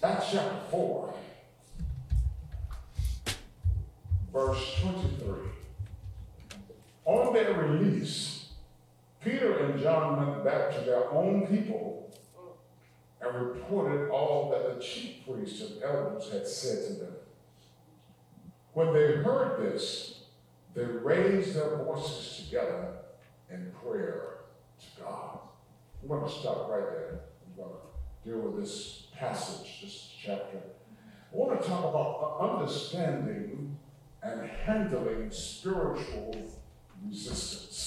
Acts chapter 4, verse 23. On their release, Peter and John went back to their own people and reported all that the chief priests and elders had said to them. When they heard this, they raised their voices together in prayer to God. We're going to stop right there. We're going to deal with this passage, this chapter. I want to talk about understanding and handling spiritual resistance.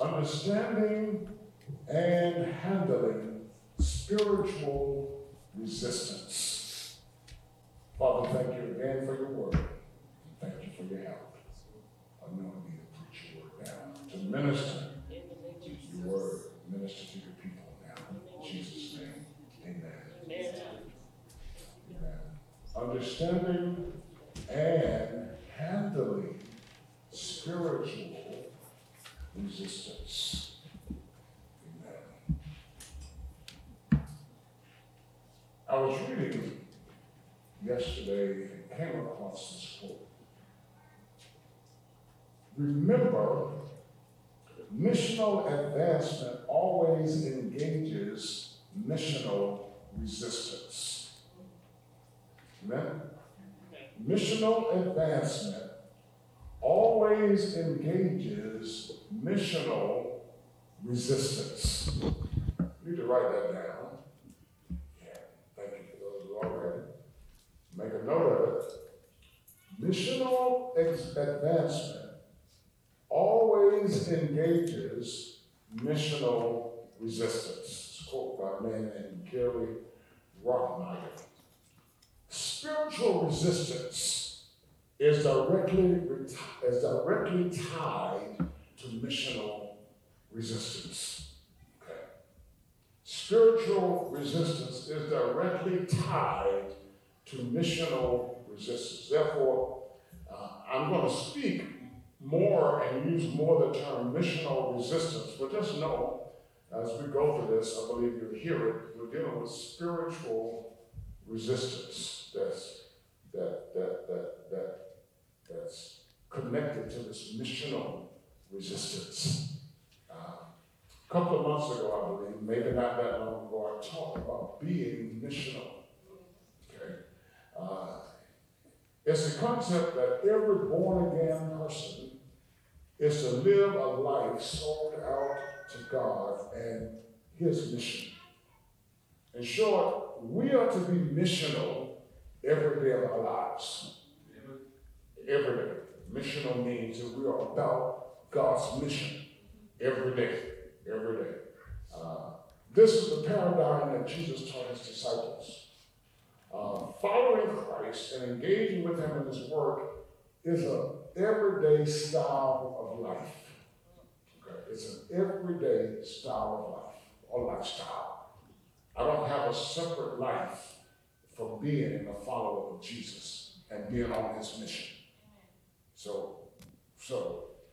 Understanding and handling spiritual resistance. Father, thank you again for your word. Thank you for your help. Anoint me to preach your word now, to minister to your word, minister to your people now. In Jesus' name. Amen. Amen. Understanding and handling spiritual resistance. Amen. I was reading yesterday and came across this quote. Remember, missional advancement always engages missional resistance. Amen? Missional advancement always engages missional resistance. You need to write that down. Yeah, thank you for those already. Make a note of it. Missional advancement always engages missional resistance. Quote by a man named Gary Rahn. Spiritual resistance is directly tied to missional resistance. Okay. Spiritual resistance is directly tied to missional resistance. Therefore, I'm going to speak more and use more the term missional resistance, but just know, as we go through this, I believe you'll hear it. We're dealing with spiritual resistance that's connected to this missional resistance. A couple of months ago, I believe, maybe not that long ago, I talked about being missional. Okay, it's the concept that every born-again person is to live a life sold out to God and his mission. In short, we are to be missional every day of our lives. Every day. Missional means that we are about God's mission every day. Every day. This is the paradigm that Jesus taught his disciples. Following Christ and engaging with him in his work is an everyday style of life. It's an everyday style of life, or lifestyle. I don't have a separate life from being a follower of Jesus and being on his mission. So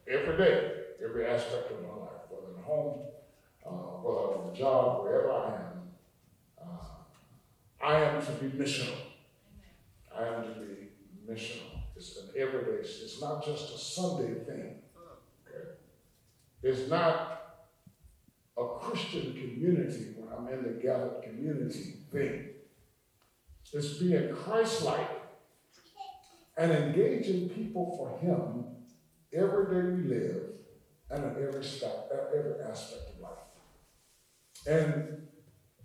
every day, every aspect of my life, whether at home, whether on the job, wherever I am to be missional. I am to be missional. It's an everyday, it's not just a Sunday thing. It's not a Christian community when I'm in the gathered community thing. It's being Christ-like and engaging people for him every day we live and in every step, every aspect of life. And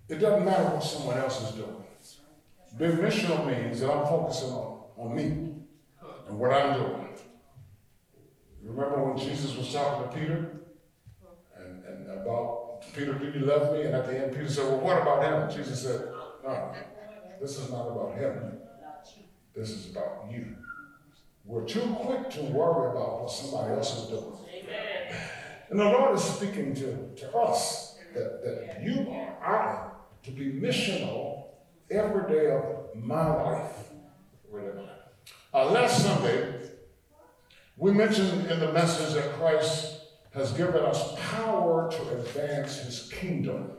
it doesn't matter what someone else is doing. Being missional means that I'm focusing on me and what I'm doing. You remember when Jesus was talking to Peter? And about Peter, do you love me? And at the end, Peter said, well, what about him? And Jesus said, no, This is not about heaven. This is about you. We're too quick to worry about what somebody else is doing. Amen. And the Lord is speaking to us that you are I to be missional every day of my life. Last Sunday, we mentioned in the message that Christ has given us power to advance his kingdom.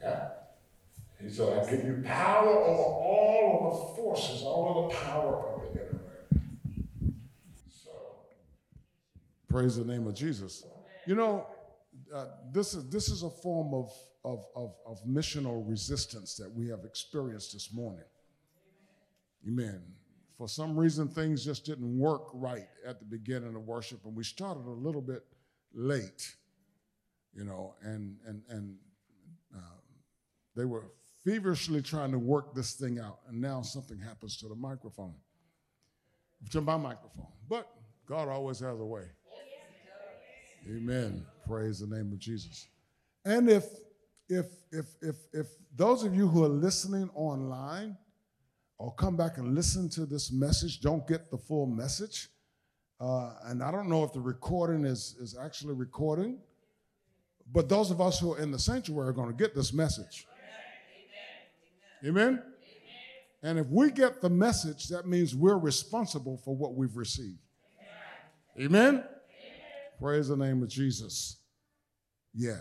Yeah. He said, I give you power over all of the forces, all of the power of the enemy. So, praise the name of Jesus. You know, this is a form of missional resistance that we have experienced this morning. Amen. For some reason, things just didn't work right at the beginning of worship, and we started a little bit late, you know, and they were feverishly trying to work this thing out, and now something happens to my microphone. But God always has a way. Amen. Praise the name of Jesus. And if those of you who are listening online or come back and listen to this message, don't get the full message. And I don't know if the recording is actually recording, but those of us who are in the sanctuary are going to get this message. Amen? And if we get the message, that means we're responsible for what we've received. Amen? Praise the name of Jesus. Yeah.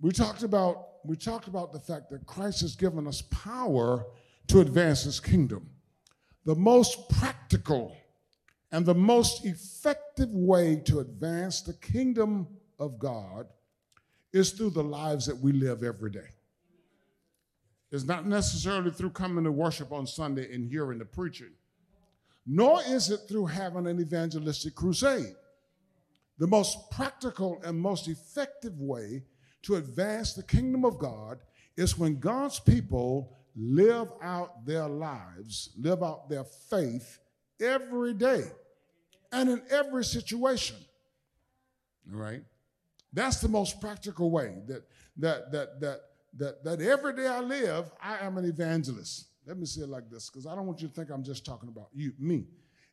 We talked about the fact that Christ has given us power to advance his kingdom. The most practical and the most effective way to advance the kingdom of God is through the lives that we live every day. It's not necessarily through coming to worship on Sunday and hearing the preaching, nor is it through having an evangelistic crusade. The most practical and most effective way to advance the kingdom of God is when God's people live out their lives, live out their faith every day and in every situation. All right? That's the most practical way that every day I live, I am an evangelist. Let me say it like this, because I don't want you to think I'm just talking about you, me.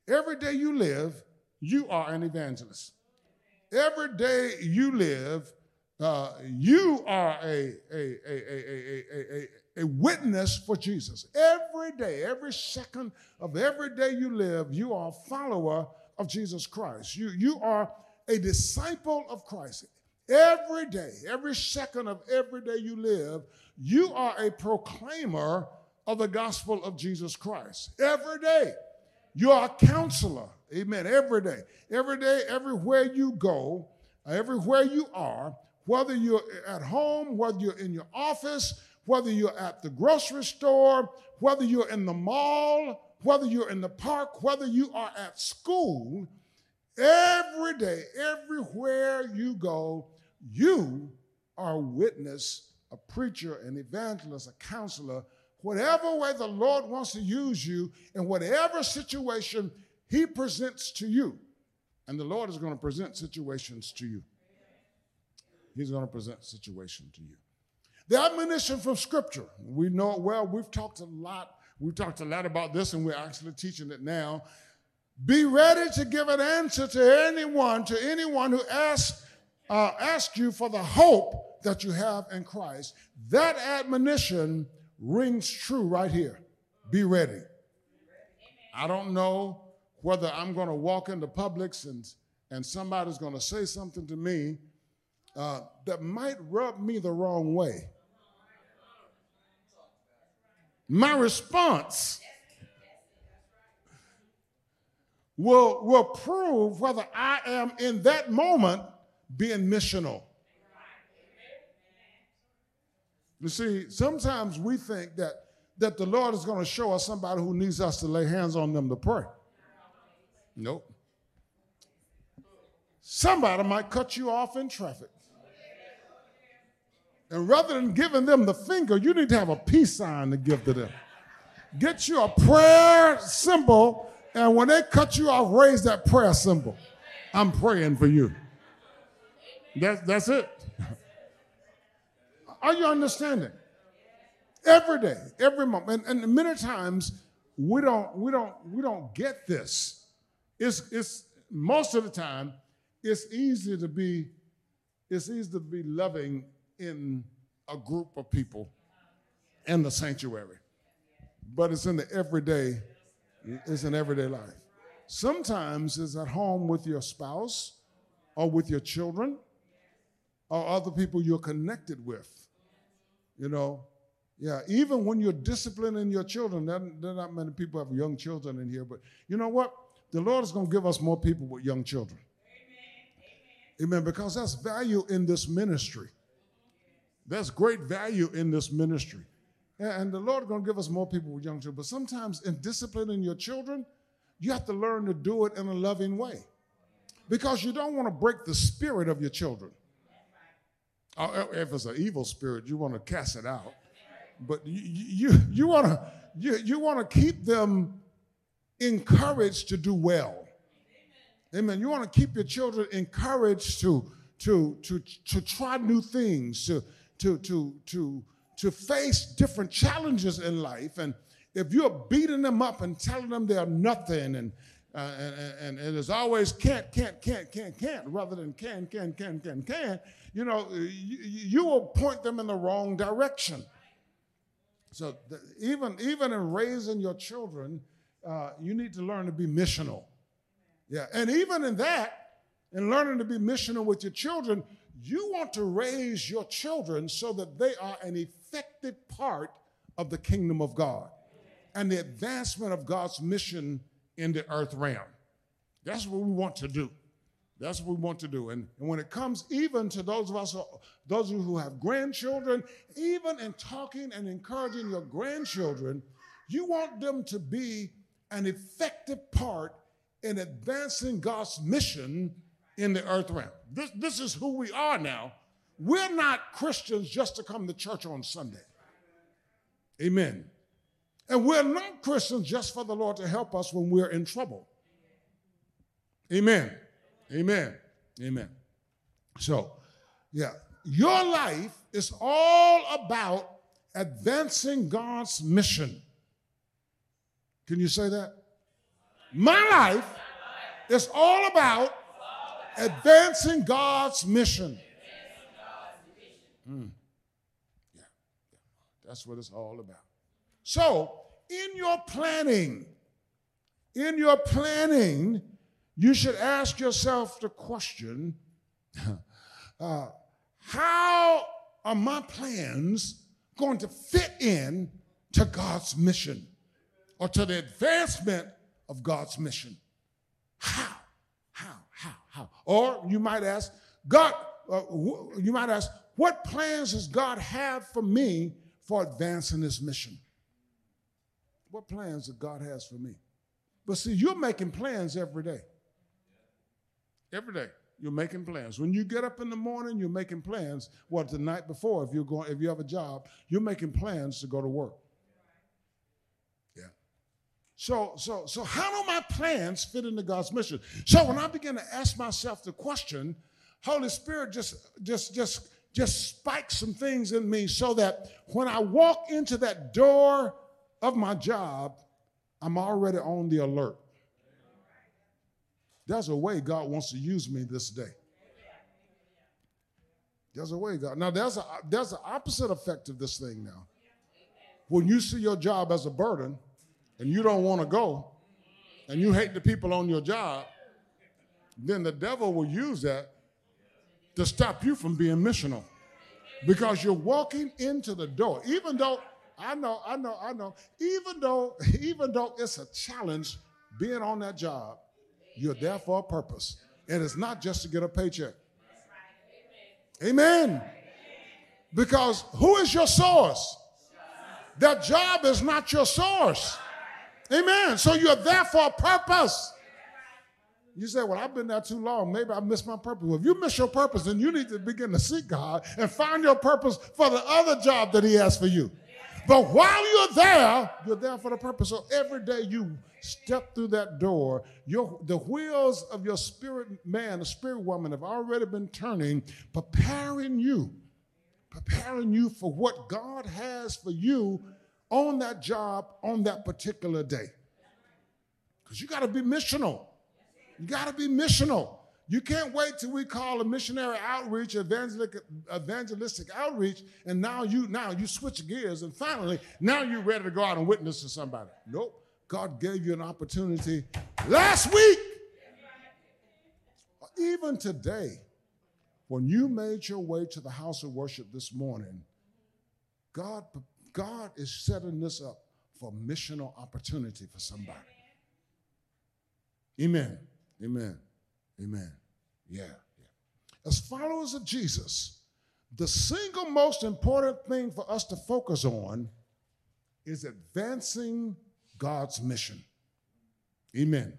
Every day you live, you are an evangelist. Every day you live, you are a witness for Jesus. Every day, every second of every day you live, you are a follower of Jesus Christ. You are a disciple of Christ. Every day, every second of every day you live, you are a proclaimer of the gospel of Jesus Christ. Every day, you are a counselor. Amen. Every day. Every day, everywhere you go, everywhere you are, whether you're at home, whether you're in your office, whether you're at the grocery store, whether you're in the mall, whether you're in the park, whether you are at school, every day, everywhere you go, you are a witness, a preacher, an evangelist, a counselor, whatever way the Lord wants to use you in whatever situation he presents to you. And the Lord is going to present situations to you. He's going to present situations to you. The admonition from Scripture, we know it well. We've talked a lot. We've talked a lot about this, and we're actually teaching it now. Be ready to give an answer to anyone who asks you for the hope that you have in Christ. That admonition rings true right here. Be ready. Amen. I don't know whether I'm going to walk into Publix and somebody's going to say something to me that might rub me the wrong way. My response will prove whether I am in that moment being missional. You see, sometimes we think that the Lord is going to show us somebody who needs us to lay hands on them to pray. Nope. Somebody might cut you off in traffic. And rather than giving them the finger, you need to have a peace sign to give to them. Get you a prayer symbol, and when they cut you off, raise that prayer symbol. I'm praying for you. That's it. Are you understanding? Every day, every moment, and many times we don't get this. It's most of the time it's easy to be loving in a group of people in the sanctuary, but it's in the everyday. It's in everyday life. Sometimes it's at home with your spouse or with your children or other people you're connected with. You know, yeah, even when you're disciplining your children, there are not many people have young children in here, but you know what? The Lord is going to give us more people with young children. Amen, because that's value in this ministry. That's great value in this ministry. And the Lord is going to give us more people with young children. But sometimes in disciplining your children, you have to learn to do it in a loving way, because you don't want to break the spirit of your children. If it's an evil spirit, you want to cast it out. But you want to keep them encouraged to do well. Amen. You want to keep your children encouraged to try new things, to face different challenges in life. And if you're beating them up and telling them they are nothing, and there's always can't, rather than can, you know, you will point them in the wrong direction. So even in raising your children, you need to learn to be missional. Yeah, and even in that, in learning to be missional with your children, you want to raise your children so that they are an effective part of the kingdom of God and the advancement of God's mission in the earth realm. That's what we want to do. That's what we want to do. And when it comes even to those of us, those who have grandchildren, even in talking and encouraging your grandchildren, you want them to be an effective part in advancing God's mission in the earth realm. This is who we are now. We're not Christians just to come to church on Sunday. Amen. And we're not Christians just for the Lord to help us when we're in trouble. Amen. Amen. Amen. So, yeah, your life is all about advancing God's mission. Can you say that? My life is all about advancing God's mission. Yeah, that's what it's all about. So, in your planning, you should ask yourself the question, how are my plans going to fit in to God's mission or to the advancement of God's mission? How? Or you might ask, what plans does God have for me for advancing this mission? What plans that God has for me? But see, you're making plans every day. Every day, you're making plans. When you get up in the morning, you're making plans. Well, the night before, if you have a job, you're making plans to go to work. Yeah. So how do my plans fit into God's mission? So when I begin to ask myself the question, Holy Spirit just spikes some things in me so that when I walk into that door of my job, I'm already on the alert. There's a way God wants to use me this day. There's a way God. Now, there's an opposite effect of this thing now. When you see your job as a burden and you don't want to go and you hate the people on your job, then the devil will use that to stop you from being missional, because you're walking into the door. Even though, I know, even though it's a challenge being on that job, you're there for a purpose. And it's not just to get a paycheck. Amen. Because who is your source? That job is not your source. Amen. So you're there for a purpose. You say, well, I've been there too long. Maybe I missed my purpose. Well, if you miss your purpose, then you need to begin to seek God and find your purpose for the other job that he has for you. But while you're there for the purpose. So every day you step through that door, the wheels of your spirit man, the spirit woman have already been turning, preparing you, preparing you for what God has for you on that job, on that particular day. Because you got to be missional. You got to be missional. You can't wait till we call a missionary outreach, evangelistic outreach, and now you switch gears, and finally, now you're ready to go out and witness to somebody. Nope. God gave you an opportunity last week. Or even today, when you made your way to the house of worship this morning, God is setting this up for missional opportunity for somebody. Amen. Amen. Amen. Yeah. As followers of Jesus, the single most important thing for us to focus on is advancing God's mission. Amen.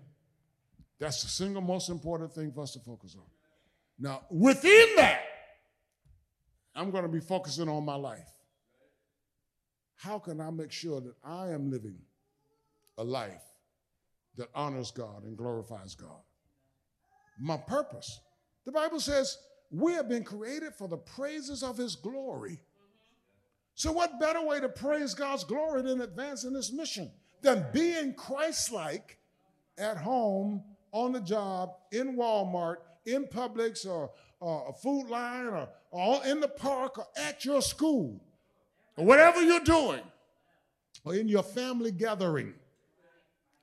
That's the single most important thing for us to focus on. Now, within that, I'm going to be focusing on my life. How can I make sure that I am living a life that honors God and glorifies God? My purpose. The Bible says we have been created for the praises of his glory. So what better way to praise God's glory than advancing this mission, than being Christ-like at home, on the job, in Walmart, in Publix, or a food line, or in the park, or at your school, or whatever you're doing, or in your family gathering.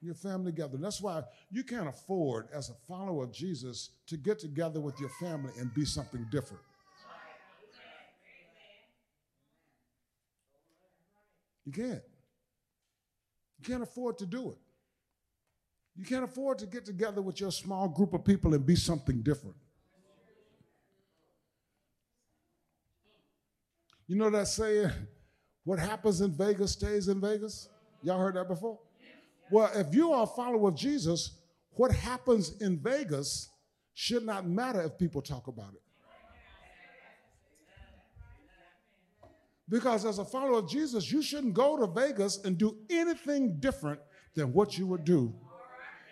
That's why you can't afford, as a follower of Jesus, to get together with your family and be something different. You can't. You can't afford to do it. You can't afford to get together with your small group of people and be something different. You know that saying, what happens in Vegas stays in Vegas? Y'all heard that before? Well, if you are a follower of Jesus, what happens in Vegas should not matter if people talk about it. Because as a follower of Jesus, you shouldn't go to Vegas and do anything different than what you would do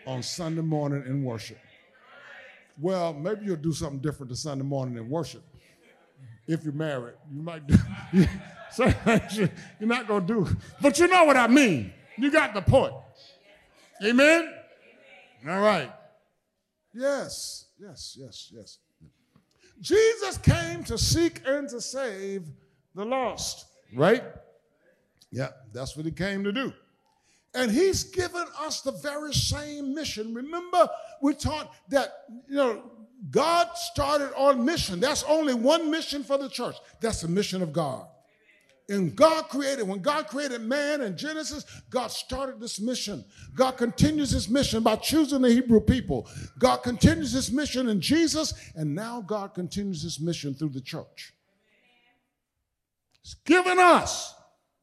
on Sunday morning in worship. Well, maybe you'll do something different to Sunday morning in worship. If you're married, you might do. You're not going to do. But you know what I mean. You got the point. Amen? Amen? All right. Yes. Jesus came to seek and to save the lost, right? Yeah, that's what he came to do. And he's given us the very same mission. Remember, we taught that, God started on mission. That's only one mission for the church. That's the mission of God. And when God created man in Genesis, God started this mission. God continues his mission by choosing the Hebrew people. God continues his mission in Jesus, and now God continues his mission through the church. He's given us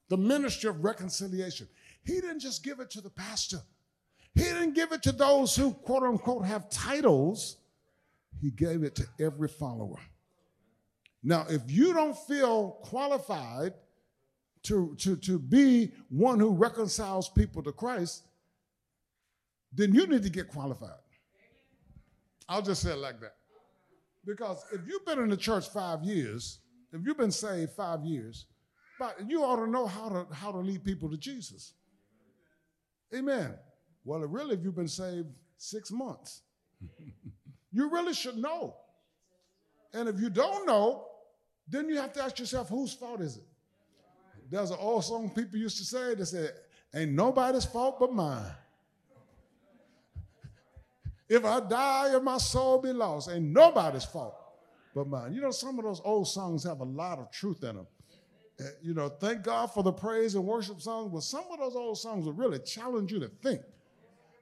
the ministry of reconciliation. He didn't just give it to the pastor. He didn't give it to those who, quote unquote, have titles. He gave it to every follower. Now, if you don't feel qualified to be one who reconciles people to Christ, then you need to get qualified. I'll just say it like that. Because if you've been in the church 5 years, if you've been saved 5 years, you ought to know how to lead people to Jesus. Amen. Well, really, if you've been saved 6 months, you really should know. And if you don't know, then you have to ask yourself, whose fault is it? There's an old song people used to say, they said, ain't nobody's fault but mine. If I die, if my soul be lost, ain't nobody's fault but mine. Some of those old songs have a lot of truth in them. Thank God for the praise and worship songs, but some of those old songs will really challenge you to think.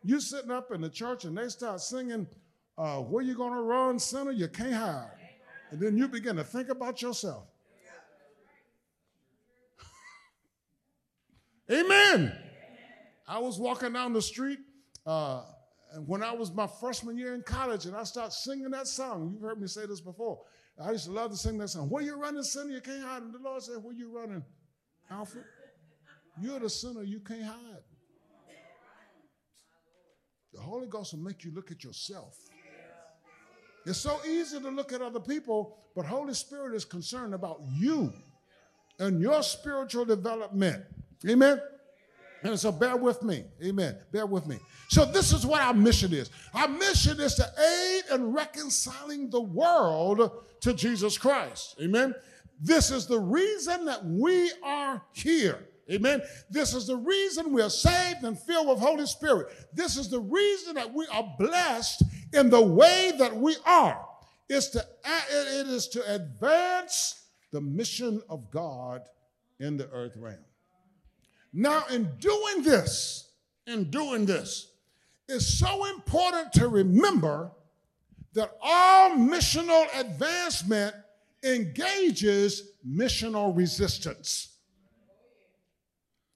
You sitting up in the church and they start singing, where you gonna run, sinner? You can't hide. And then you begin to think about yourself. Amen. I was walking down the street when I was my freshman year in college, and I started singing that song. You've heard me say this before. I used to love to sing that song. Where you running, sinner, you can't hide. And the Lord said, where you running, Alfred? You're the sinner, you can't hide. The Holy Ghost will make you look at yourself. It's so easy to look at other people, but Holy Spirit is concerned about you. in your spiritual development. Amen? And so bear with me. Amen. Bear with me. So this is what our mission is. Our mission is to aid in reconciling the world to Jesus Christ. Amen. This is the reason that we are here. Amen. This is the reason we are saved and filled with Holy Spirit. This is the reason that we are blessed in the way that we are. It is to advance the mission of God in the earth realm. Now, in doing this, it's so important to remember that all missional advancement engages missional resistance.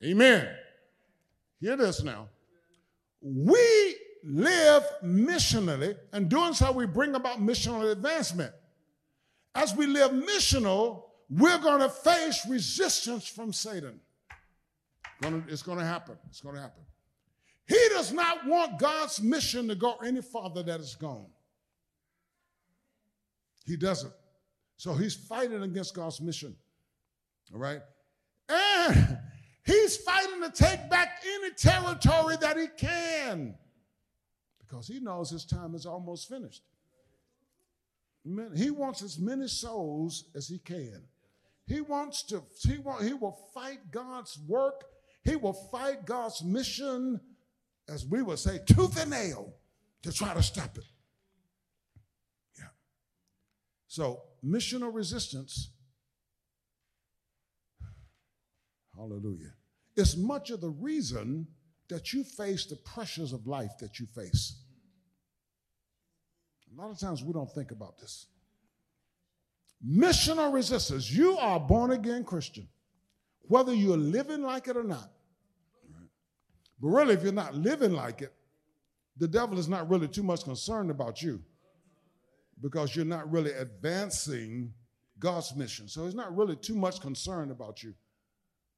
Amen. Hear this now. We live missionally, and doing so we bring about missional advancement. As we live missional, we're going to face resistance from Satan. It's going to happen. It's going to happen. He does not want God's mission to go any farther than it's gone. He doesn't. So he's fighting against God's mission. All right? And he's fighting to take back any territory that he can, because he knows his time is almost finished. He wants as many souls as he can. He will fight God's work. He will fight God's mission, as we would say, tooth and nail, to try to stop it. Yeah. So, missional resistance, hallelujah, is much of the reason that you face the pressures of life that you face. A lot of times we don't think about this. Missional resistance. You are a born-again Christian, whether you're living like it or not. Right? But really, if you're not living like it, the devil is not really too much concerned about you, because you're not really advancing God's mission. So he's not really too much concerned about you.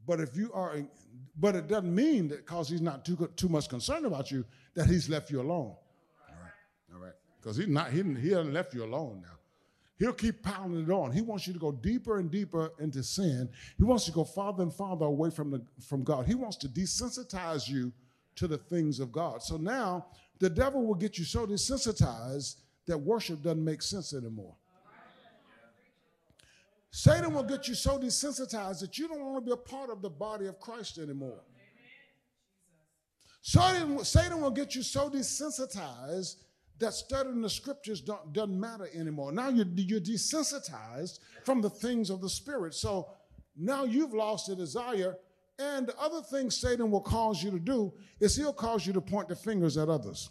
But it doesn't mean that because he's not too much concerned about you that he's left you alone. All right, because he hasn't left you alone now. He'll keep pounding it on. He wants you to go deeper and deeper into sin. He wants you to go farther and farther away from God. He wants to desensitize you to the things of God. So now the devil will get you so desensitized that worship doesn't make sense anymore. Satan will get you so desensitized that you don't want to be a part of the body of Christ anymore. Satan will get you so desensitized that studying the scriptures doesn't matter anymore. Now you're desensitized from the things of the spirit. So now you've lost the desire. And the other thing Satan will cause you to do is he'll cause you to point the fingers at others.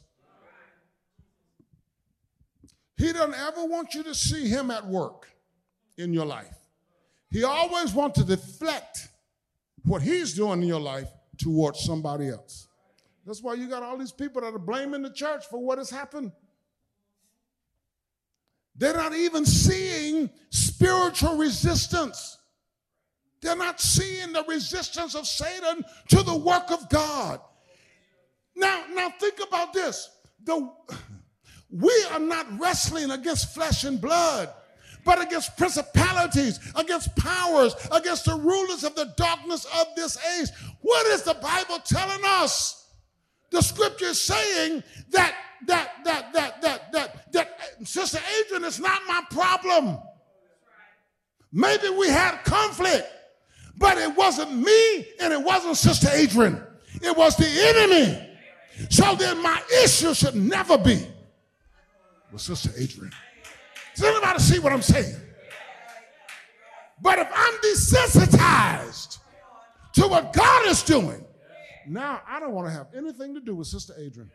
He doesn't ever want you to see him at work in your life. He always wants to deflect what he's doing in your life towards somebody else. That's why you got all these people that are blaming the church for what has happened. They're not even seeing spiritual resistance. They're not seeing the resistance of Satan to the work of God. Now think about this. We are not wrestling against flesh and blood, but against principalities, against powers, against the rulers of the darkness of this age. What is the Bible telling us? The scripture is saying that Sister Adrian, it's not my problem. Maybe we had conflict, but it wasn't me and it wasn't Sister Adrian. It was the enemy. So then my issue should never be with Sister Adrian. Does anybody see what I'm saying? But if I'm desensitized to what God is doing, now, I don't want to have anything to do with Sister Adrian.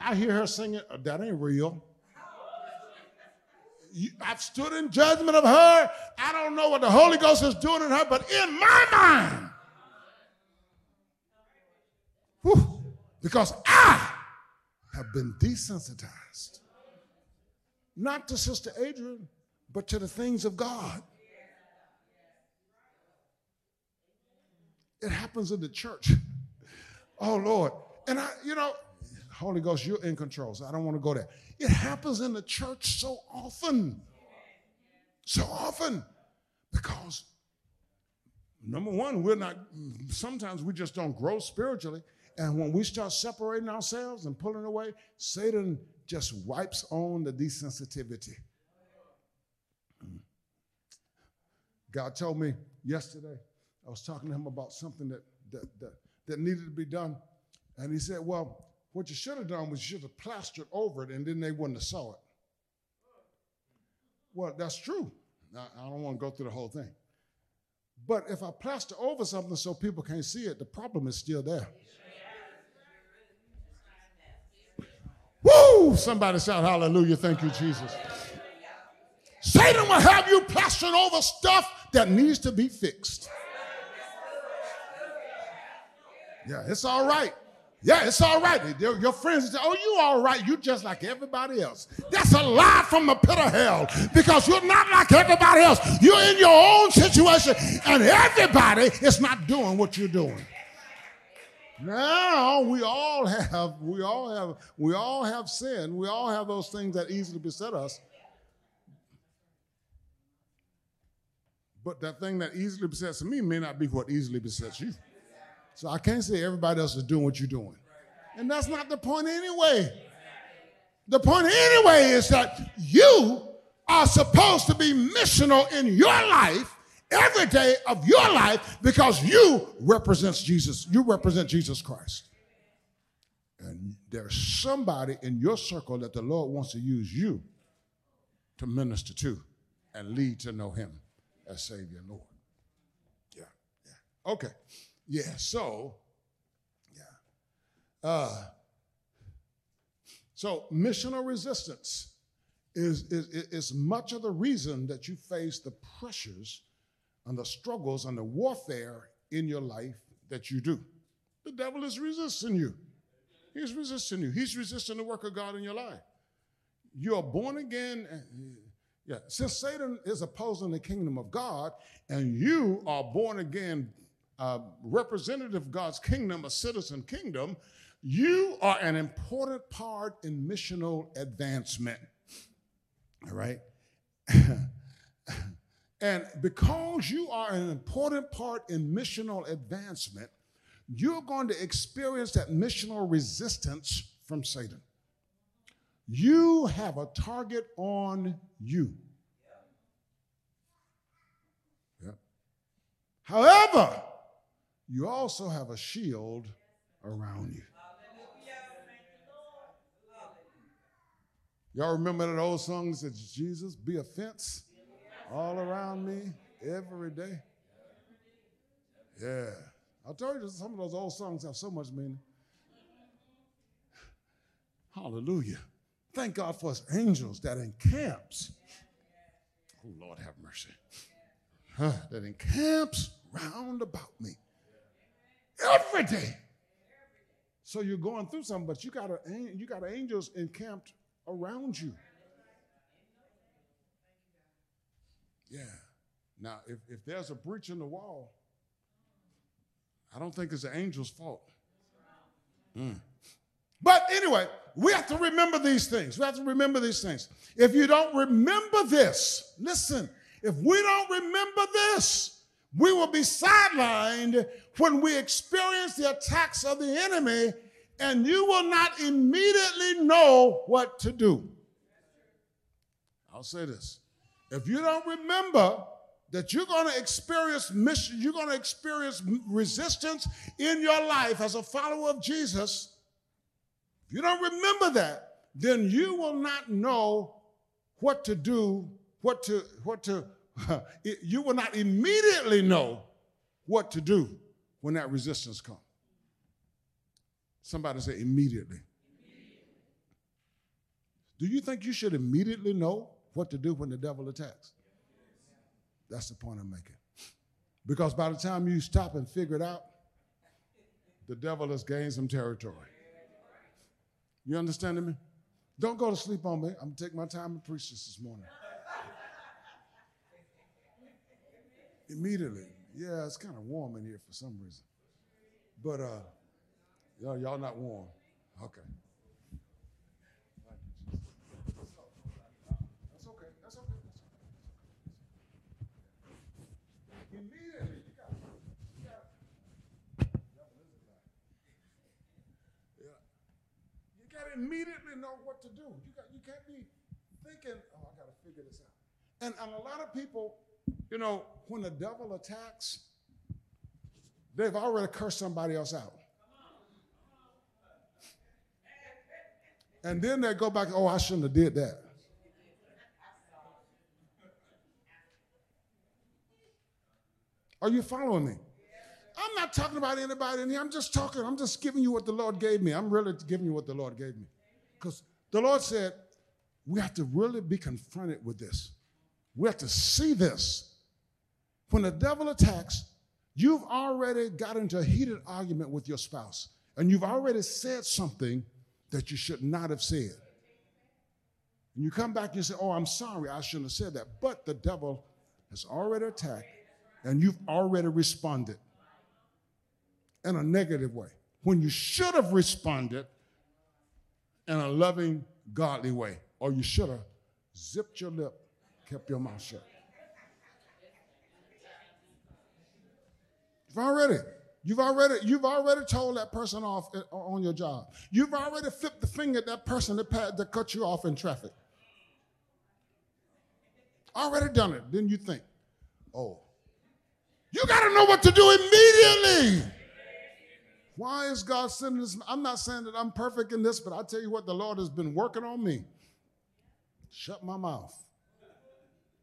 I hear her singing, that ain't real. I've stood in judgment of her. I don't know what the Holy Ghost is doing in her, but in my mind, because I have been desensitized, not to Sister Adrian, but to the things of God. It happens in the church. Oh, Lord. And Holy Ghost, you're in control, so I don't want to go there. It happens in the church so often. So often. Because Number one, we're not, sometimes we just don't grow spiritually. And when we start separating ourselves and pulling away, Satan just wipes on the desensitivity. God told me yesterday, I was talking to him about something that needed to be done. And he said, well, what you should have done was you should have plastered over it and then they wouldn't have saw it. Well, that's true. I don't want to go through the whole thing. But if I plaster over something so people can't see it, the problem is still there. Woo! Somebody shout hallelujah. Thank you, Jesus. Satan will have you plastered over stuff that needs to be fixed. Yeah, it's all right. Yeah, it's all right. Your friends say, oh, you all right. You just like everybody else. That's a lie from the pit of hell because you're not like everybody else. You're in your own situation, and everybody is not doing what you're doing. Now we all have sin. We all have those things that easily beset us. But that thing that easily besets me may not be what easily besets you. So I can't say everybody else is doing what you're doing. And that's not the point anyway. The point anyway is that you are supposed to be missional in your life, every day of your life, because you represent Jesus. You represent Jesus Christ. And there's somebody in your circle that the Lord wants to use you to minister to and lead to know him as Savior and Lord. Yeah, yeah. Okay. Yeah, so, yeah. So missional resistance is much of the reason that you face the pressures and the struggles and the warfare in your life that you do. The devil is resisting you. He's resisting you. He's resisting the work of God in your life. You are born again. Yeah, since Satan is opposing the kingdom of God and you are born again, representative of God's kingdom, a citizen kingdom, you are an important part in missional advancement. All right? And because you are an important part in missional advancement, you're going to experience that missional resistance from Satan. You have a target on you. Yeah. However, you also have a shield around you. Y'all remember that old song that says, Jesus, be a fence all around me every day? Yeah. I told you some of those old songs have so much meaning. Hallelujah. Thank God for his angels that encamps. Oh, Lord have mercy. That encamps round about me. Every day. So you're going through something, but you got angels encamped around you. Yeah. Now, if there's a breach in the wall, I don't think it's the angel's fault. Mm. But anyway, we have to remember these things. We have to remember these things. If you don't remember this, listen, if we don't remember this, we will be sidelined when we experience the attacks of the enemy, and you will not immediately know what to do. I'll say this. If you don't remember that you're going to experience mission, you're going to experience resistance in your life as a follower of Jesus, if you don't remember that, then you will not know what to do, you will not immediately know what to do when that resistance comes. Somebody say immediately. Do you think you should immediately know what to do when the devil attacks? That's the point I'm making. Because by the time you stop and figure it out, the devil has gained some territory. You understanding me? Don't go to sleep on me. I'm going to take my time and preach this morning. Immediately. Yeah, it's kind of warm in here for some reason. But y'all not warm. Okay. That's okay. That's okay. That's okay. Immediately. You got it. to immediately know what to do. You can't be thinking, oh, I got to figure this out. And a lot of people, you know, when the devil attacks, they've already cursed somebody else out. And then they go back, oh, I shouldn't have did that. Are you following me? I'm not talking about anybody in here. I'm just giving you what the Lord gave me. I'm really giving you what the Lord gave me. Because the Lord said, we have to really be confronted with this. We have to see this. When the devil attacks, you've already got into a heated argument with your spouse. And you've already said something that you should not have said. And you come back and you say, oh, I'm sorry, I shouldn't have said that. But the devil has already attacked, and you've already responded in a negative way, when you should have responded in a loving, godly way. Or you should have zipped your lip, kept your mouth shut. You've already told that person off on your job. You've already flipped the finger at that person that cut you off in traffic. Already done it. Then you think, oh, you got to know what to do immediately. Why is God sending this? I'm not saying that I'm perfect in this, but I tell you what, the Lord has been working on me. Shut my mouth.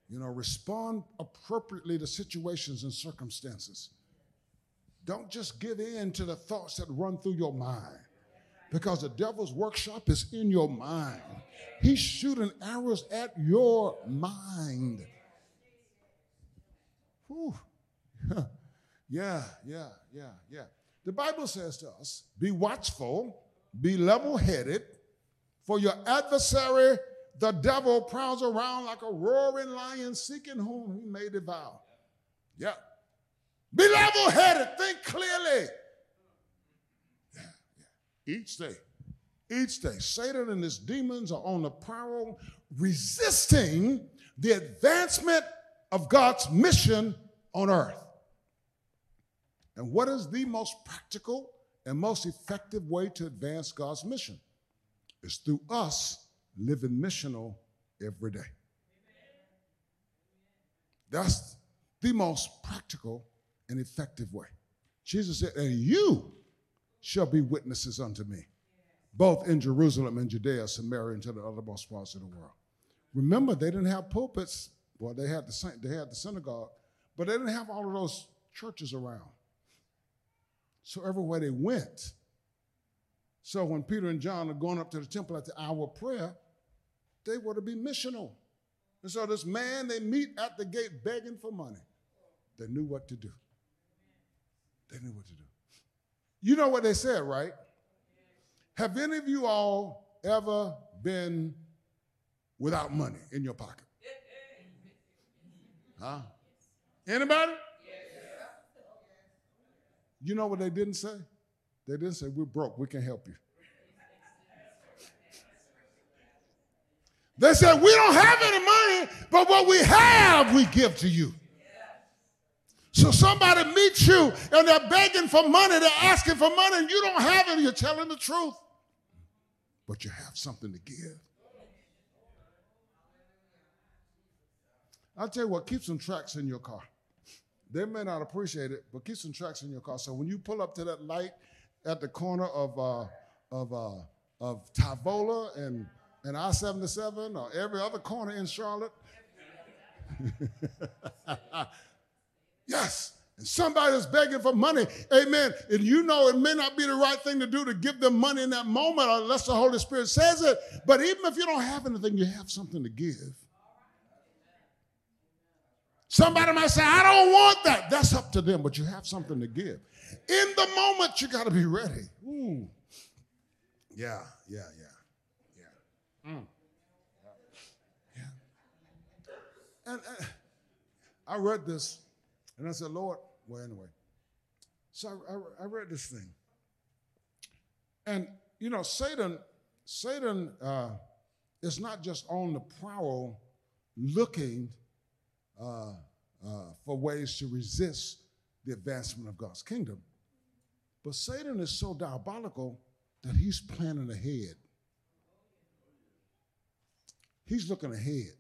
You know, respond appropriately to situations and circumstances. Don't just give in to the thoughts that run through your mind, because the devil's workshop is in your mind. He's shooting arrows at your mind. Whew. Yeah. The Bible says to us, be watchful, be level-headed, for your adversary, the devil, prowls around like a roaring lion seeking whom he may devour. Yeah. Be level-headed. Think clearly. Yeah. Each day, Satan and his demons are on the prowl, resisting the advancement of God's mission on earth. And what is the most practical and most effective way to advance God's mission? It's through us living missional every day. That's the most practical and effective way. Jesus said, and you shall be witnesses unto me, both in Jerusalem and Judea, Samaria, and to the uttermost parts of the world. Remember, they didn't have pulpits. Well, they had the synagogue, but they didn't have all of those churches around. So everywhere they went. So when Peter and John are going up to the temple at the hour of prayer, they were to be missional. And so this man they meet at the gate begging for money, they knew what to do. They knew what to do. You know what they said, right? Have any of you all ever been without money in your pocket? Huh? Anybody? You know what they didn't say? They didn't say, we're broke, we can't help you. They said, we don't have any money, but what we have, we give to you. So somebody meets you, and they're begging for money, they're asking for money, and you don't have it, you're telling the truth. But you have something to give. I'll tell you what, keep some tracts in your car. They may not appreciate it, but keep some tracks in your car. So when you pull up to that light at the corner of Tavola and I-77 or every other corner in Charlotte, yes, and somebody's begging for money, amen, and you know it may not be the right thing to do to give them money in that moment unless the Holy Spirit says it, but even if you don't have anything, you have something to give. Somebody might say, I don't want that. That's up to them, but you have something to give. In the moment, you got to be ready. Ooh. Yeah. Yeah. And I read this, and I said, Lord, well, anyway. So I read this thing. And, you know, Satan is not just on the prowl looking for ways to resist the advancement of God's kingdom. But Satan is so diabolical that he's planning ahead. He's looking ahead.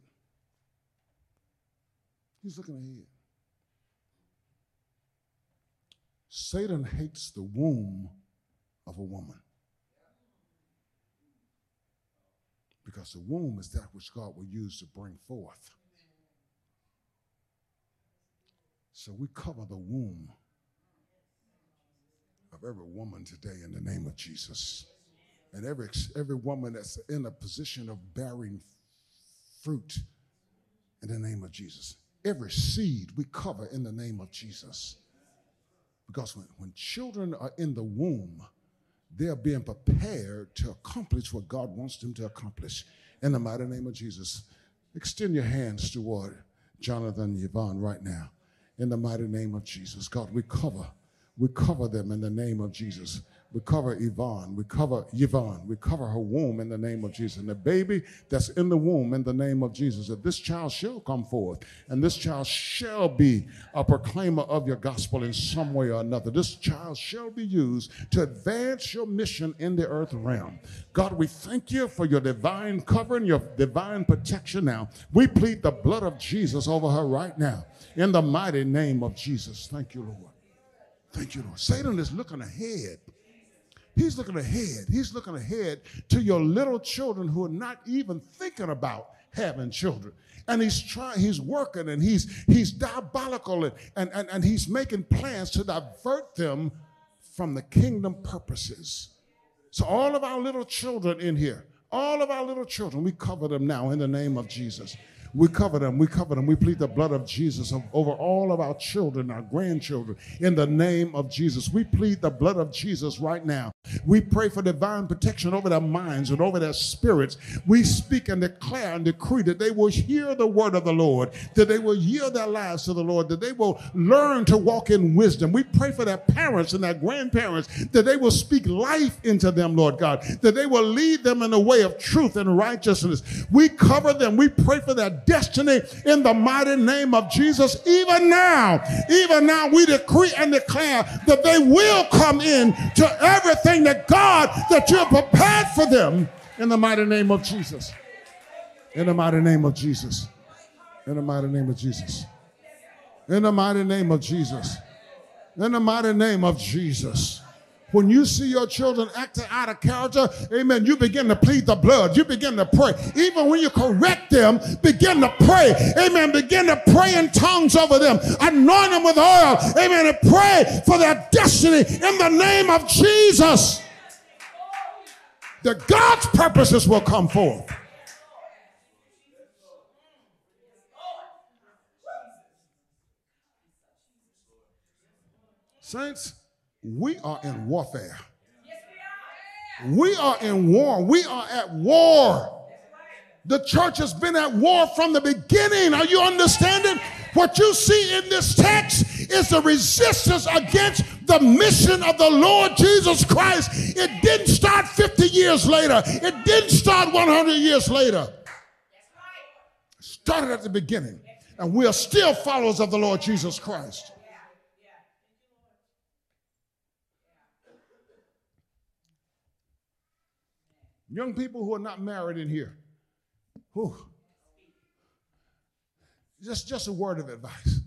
He's looking ahead. Satan hates the womb of a woman, because the womb is that which God will use to bring forth. So we cover the womb of every woman today in the name of Jesus. And every woman that's in a position of bearing fruit in the name of Jesus. Every seed we cover in the name of Jesus. Because when children are in the womb, they're being prepared to accomplish what God wants them to accomplish. In the mighty name of Jesus, extend your hands toward Jonathan and Yvonne right now. In the mighty name of Jesus, God, we cover them in the name of Jesus. We cover Yvonne, we cover her womb in the name of Jesus. And the baby that's in the womb in the name of Jesus, that this child shall come forth, and this child shall be a proclaimer of your gospel in some way or another. This child shall be used to advance your mission in the earth realm. God, we thank you for your divine covering, your divine protection now. We plead the blood of Jesus over her right now in the mighty name of Jesus. Thank you, Lord. Thank you, Lord. Satan is looking ahead. He's looking ahead. He's looking ahead to your little children who are not even thinking about having children. And he's working, and he's diabolical, and he's making plans to divert them from the kingdom purposes. So all of our little children in here, all of our little children, we cover them now in the name of Jesus. We cover them. We cover them. We plead the blood of Jesus over all of our children, our grandchildren, in the name of Jesus. We plead the blood of Jesus right now. We pray for divine protection over their minds and over their spirits. We speak and declare and decree that they will hear the word of the Lord, that they will yield their lives to the Lord, that they will learn to walk in wisdom. We pray for their parents and their grandparents, that they will speak life into them, Lord God, that they will lead them in the way of truth and righteousness. We cover them. We pray for their destiny in the mighty name of Jesus. Even now, we decree and declare that they will come in to everything that God, that you have prepared for them in the mighty name of Jesus. In the mighty name of Jesus. In the mighty name of Jesus. In the mighty name of Jesus. In the mighty name of Jesus. When you see your children acting out of character, amen, you begin to plead the blood. You begin to pray. Even when you correct them, begin to pray. Amen. Begin to pray in tongues over them. Anoint them with oil. Amen. And pray for their destiny in the name of Jesus. That God's purposes will come forth. Saints, we are in warfare. Yes, we are. We are in war. We are at war. The church has been at war from the beginning. Are you understanding? What you see in this text is the resistance against the mission of the Lord Jesus Christ. It didn't start 50 years later. It didn't start 100 years later. It started at the beginning. And we are still followers of the Lord Jesus Christ. Young people who are not married in here, whew. Just a word of advice.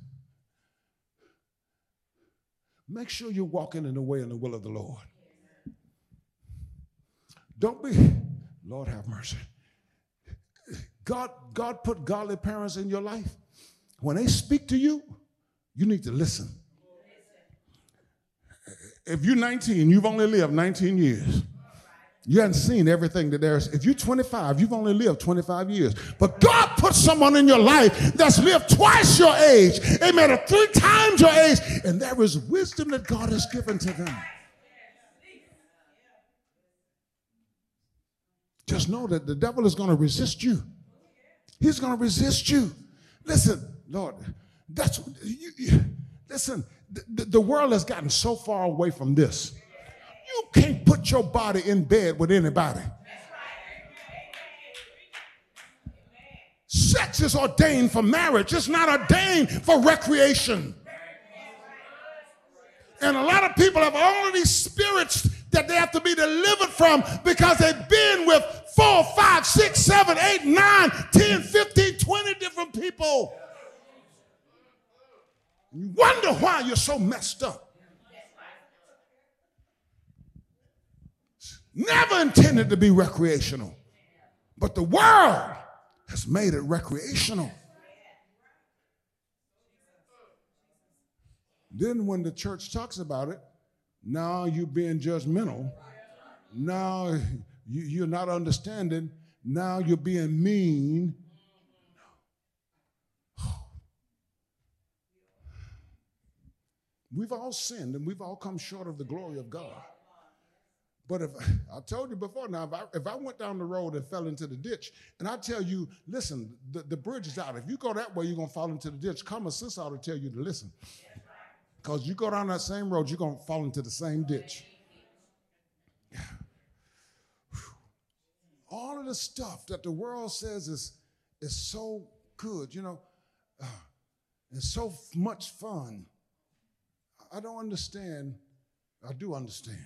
Make sure you're walking in the way and the will of the Lord. Lord have mercy. God put godly parents in your life. When they speak to you, you need to listen. If you're 19, you've only lived 19 years. You haven't seen everything that there is. If you're 25, you've only lived 25 years. But God put someone in your life that's lived twice your age, amen, or 3 times your age, and there is wisdom that God has given to them. Just know that the devil is going to resist you. He's going to resist you. Listen, Lord, listen, the world has gotten so far away from this. You can't put your body in bed with anybody. Sex is ordained for marriage. It's not ordained for recreation. And a lot of people have all of these spirits that they have to be delivered from because they've been with 4, 5, 6, 7, 8, 9, 10, 15, 20 different people. You wonder why you're so messed up. Never intended to be recreational, but the world has made it recreational. Then when the church talks about it, now you're being judgmental. Now you're not understanding. Now you're being mean. We've all sinned and we've all come short of the glory of God. But if I told you before now, if I went down the road and fell into the ditch, and I tell you, listen, the bridge is out. If you go that way, you're going to fall into the ditch. Common sense ought to tell you to listen. Because you go down that same road, you're going to fall into the same ditch. All of the stuff that the world says is so good, you know, and so much fun. I don't understand. I do understand.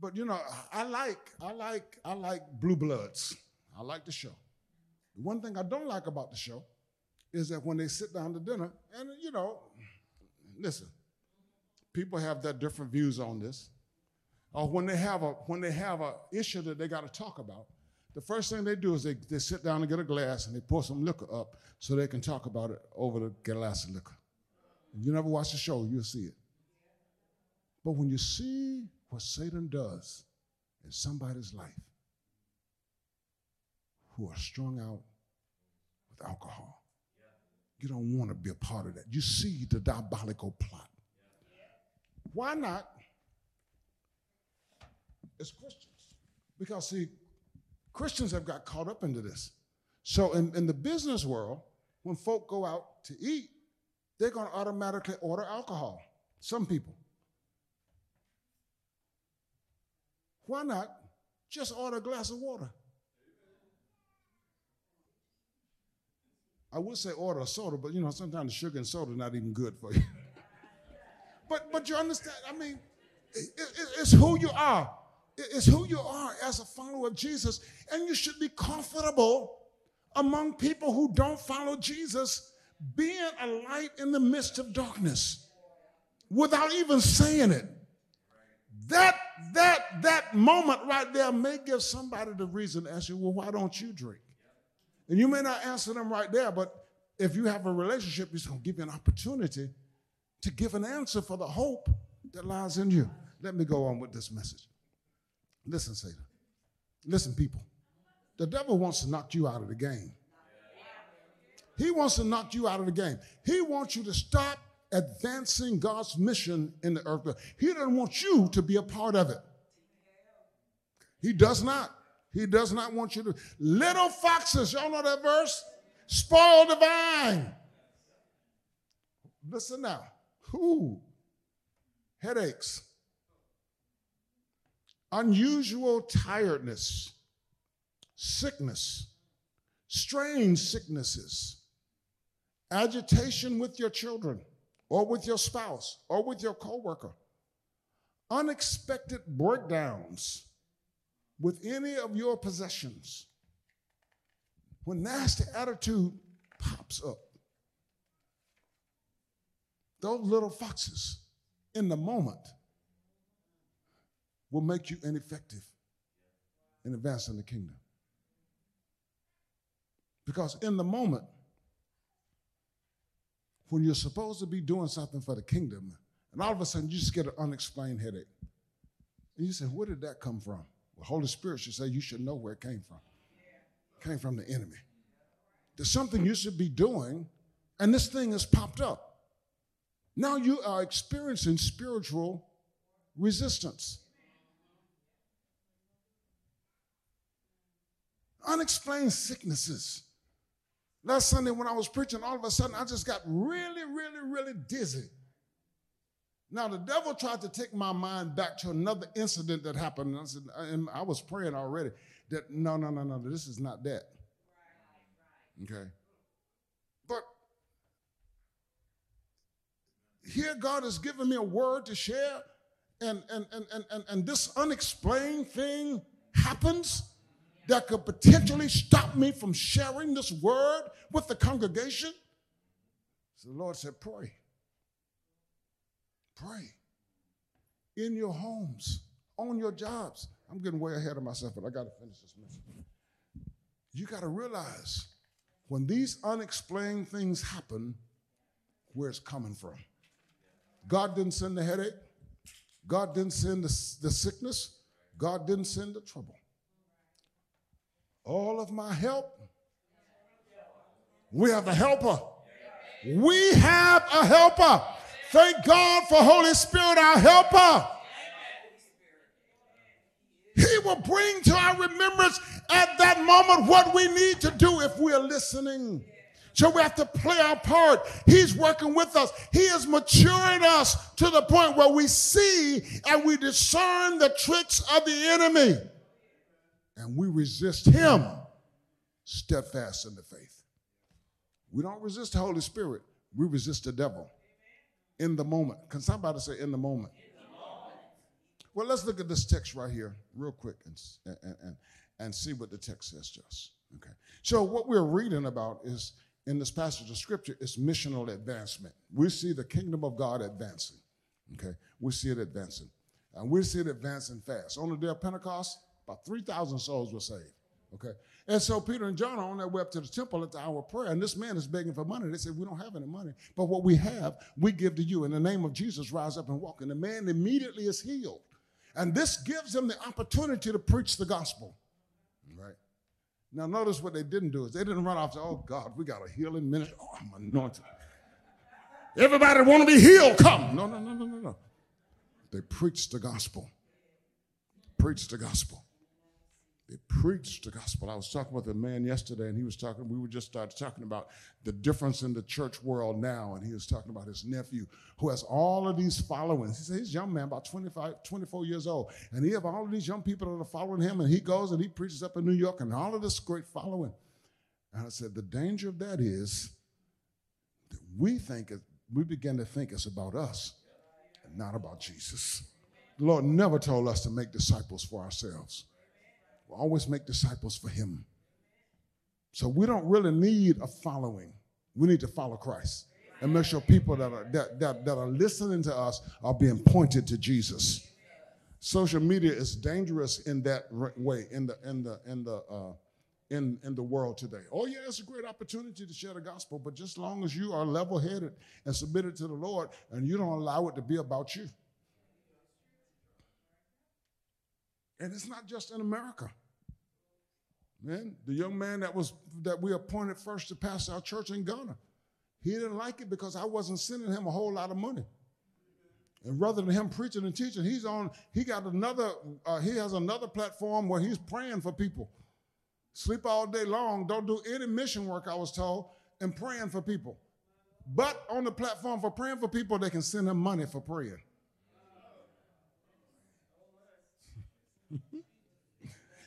But, you know, I like Blue Bloods. I like the show. The one thing I don't like about the show is that when they sit down to dinner, and, you know, listen, people have their different views on this. Or when they have a issue that they got to talk about, the first thing they do is they sit down and get a glass and they pour some liquor up so they can talk about it over the glass of liquor. If you never watch the show, you'll see it. But when you see what Satan does in somebody's life who are strung out with alcohol. Yeah. You don't want to be a part of that. You see the diabolical plot. Yeah. Why not as Christians? Because, see, Christians have got caught up into this. So in the business world, when folk go out to eat, they're going to automatically order alcohol. Some people. Why not just order a glass of water? I would say order a soda, but, you know, sometimes the sugar and soda are not even good for you. But you understand, I mean, it's who you are. It's who you are as a follower of Jesus, and you should be comfortable among people who don't follow Jesus being a light in the midst of darkness without even saying it. That moment right there may give somebody the reason to ask you, well, why don't you drink? And you may not answer them right there, but if you have a relationship, it's going to give you an opportunity to give an answer for the hope that lies in you. Let me go on with this message. Listen, Satan. Listen, people. The devil wants to knock you out of the game. He wants to knock you out of the game. He wants you to stop advancing God's mission in the earth. He doesn't want you to be a part of it. He does not. He does not want you to. Little foxes, y'all know that verse? Spoil the vine. Listen now. Ooh. Headaches. Unusual tiredness. Sickness. Strange sicknesses. Agitation with your children, or with your spouse, or with your coworker. Unexpected breakdowns with any of your possessions. When nasty attitude pops up, those little foxes in the moment will make you ineffective in advancing the kingdom. Because in the moment, when you're supposed to be doing something for the kingdom, and all of a sudden you just get an unexplained headache. And you say, where did that come from? Well, Holy Spirit should say you should know where it came from. It came from the enemy. There's something you should be doing, and this thing has popped up. Now you are experiencing spiritual resistance. Unexplained sicknesses. Last Sunday when I was preaching, all of a sudden I just got really, really, really dizzy. Now the devil tried to take my mind back to another incident that happened. And I was praying already that no, this is not that. Okay. But here God has given me a word to share, and this unexplained thing happens. that could potentially stop me from sharing this word with the congregation? So the Lord said, pray. Pray. In your homes, on your jobs. I'm getting way ahead of myself, but I got to finish this message. You got to realize when these unexplained things happen, where it's coming from. God didn't send the headache. God didn't send the sickness. God didn't send the trouble. All of my help, we have a helper. We have a helper. Thank God for Holy Spirit, our helper. He will bring to our remembrance at that moment what we need to do if we are listening. So we have to play our part. He's working with us. He is maturing us to the point where we see and we discern the tricks of the enemy. And we resist him steadfast in the faith. We don't resist the Holy Spirit. We resist the devil in the moment. Can somebody say in the moment? In the moment. Well, let's look at this text right here real quick and see what the text says to us. Okay. So what we're reading about is, in this passage of Scripture, it's missional advancement. We see the kingdom of God advancing. Okay? We see it advancing. And we see it advancing fast. On the day of Pentecost, about 3,000 souls were saved. Okay? And so Peter and John are on their way up to the temple at the hour of prayer, and this man is begging for money. They said, we don't have any money, but what we have, we give to you. In the name of Jesus, rise up and walk. And the man immediately is healed. And this gives him the opportunity to preach the gospel. Right? Now, notice what they didn't do is they didn't run off to, oh, God, we got a healing ministry. Oh, I'm anointed. Everybody want to be healed, come. No, no, no, no, no, no. They preached the gospel. Preached the gospel. They preached the gospel. I was talking with a man yesterday, and he was talking, we were just started talking about the difference in the church world now, and he was talking about his nephew who has all of these followings. He said, he's a young man, about 24 years old, and he has all of these young people that are following him, and he goes and he preaches up in New York and all of this great following. And I said, the danger of that is that we begin to think it's about us and not about Jesus. The Lord never told us to make disciples for ourselves. Always make disciples for him. So we don't really need a following. We need to follow Christ and make sure people that are listening to us are being pointed to Jesus. Social media is dangerous in that way in the world today. Oh yeah, it's a great opportunity to share the gospel, but just as long as you are level-headed and submitted to the Lord, and you don't allow it to be about you. And it's not just in America. Man, the young man that we appointed first to pastor our church in Ghana, he didn't like it because I wasn't sending him a whole lot of money. And rather than him preaching and teaching, he has another platform where he's praying for people. Sleep all day long, don't do any mission work, I was told, and praying for people. But on the platform for praying for people, they can send him money for praying.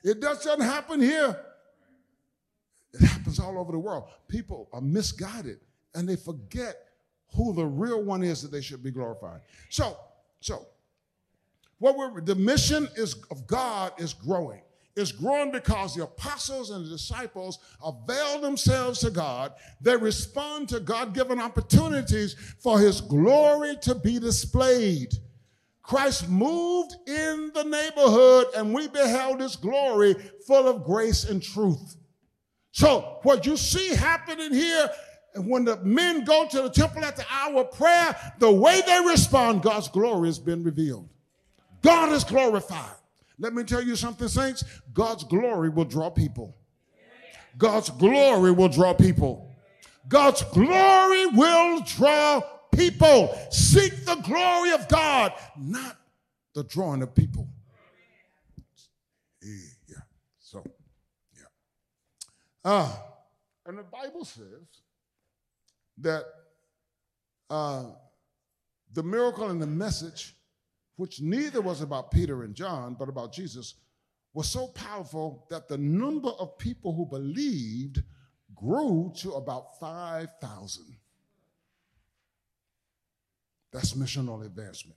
It doesn't happen here. It happens all over the world. People are misguided, and they forget who the real one is that they should be glorifying. So the mission of God is growing. It's growing because the apostles and the disciples avail themselves to God. They respond to God-given opportunities for his glory to be displayed. Christ moved in the neighborhood, and we beheld his glory full of grace and truth. So what you see happening here, when the men go to the temple at the hour of prayer, the way they respond, God's glory has been revealed. God is glorified. Let me tell you something, saints. God's glory will draw people. God's glory will draw people. God's glory will draw people. People seek the glory of God, not the drawing of people. Yeah. So, yeah. And the Bible says that the miracle and the message, which neither was about Peter and John, but about Jesus, was so powerful that the number of people who believed grew to about 5,000. That's missional advancement.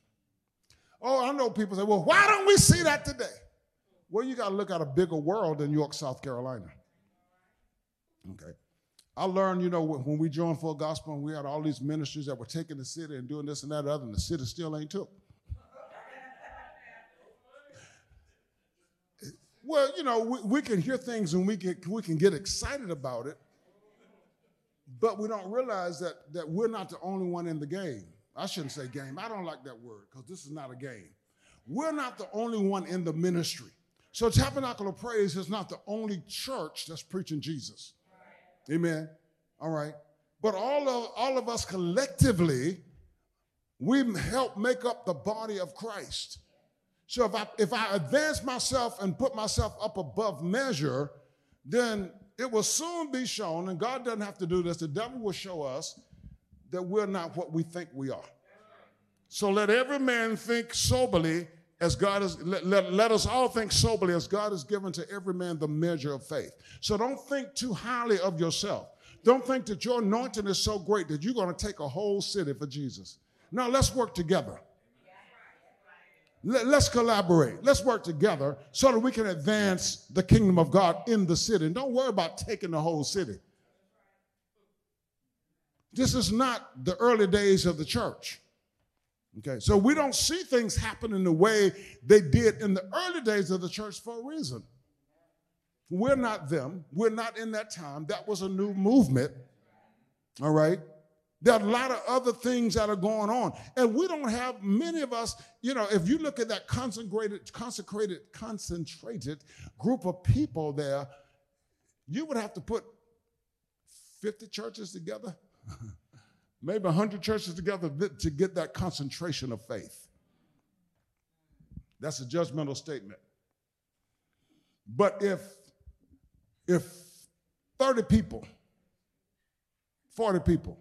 Oh, I know people say, well, why don't we see that today? Well, you got to look at a bigger world than York, South Carolina. Okay. I learned, you know, when we joined Full Gospel and we had all these ministries that were taking the city and doing this and that and other, and the city still ain't took. Well, you know, we can hear things and we can get excited about it, but we don't realize that we're not the only one in the game. I shouldn't say game. I don't like that word because this is not a game. We're not the only one in the ministry. So Tabernacle of Praise is not the only church that's preaching Jesus. Amen. All right. But all of us collectively, we help make up the body of Christ. So if I advance myself and put myself up above measure, then it will soon be shown, and God doesn't have to do this, the devil will show us that we're not what we think we are. So let every man think soberly as God is, let us all think soberly as God has given to every man the measure of faith. So don't think too highly of yourself. Don't think that your anointing is so great that you're going to take a whole city for Jesus. No, let's work together. Let's collaborate. Let's work together so that we can advance the kingdom of God in the city. And don't worry about taking the whole city. This is not the early days of the church. Okay, so we don't see things happen in the way they did in the early days of the church for a reason. We're not them. We're not in that time. That was a new movement, all right? There are a lot of other things that are going on. And we don't have many of us, you know, if you look at that concentrated group of people there, you would have to put 50 churches together. Maybe 100 churches together to get that concentration of faith. That's a judgmental statement. But if 30 people, 40 people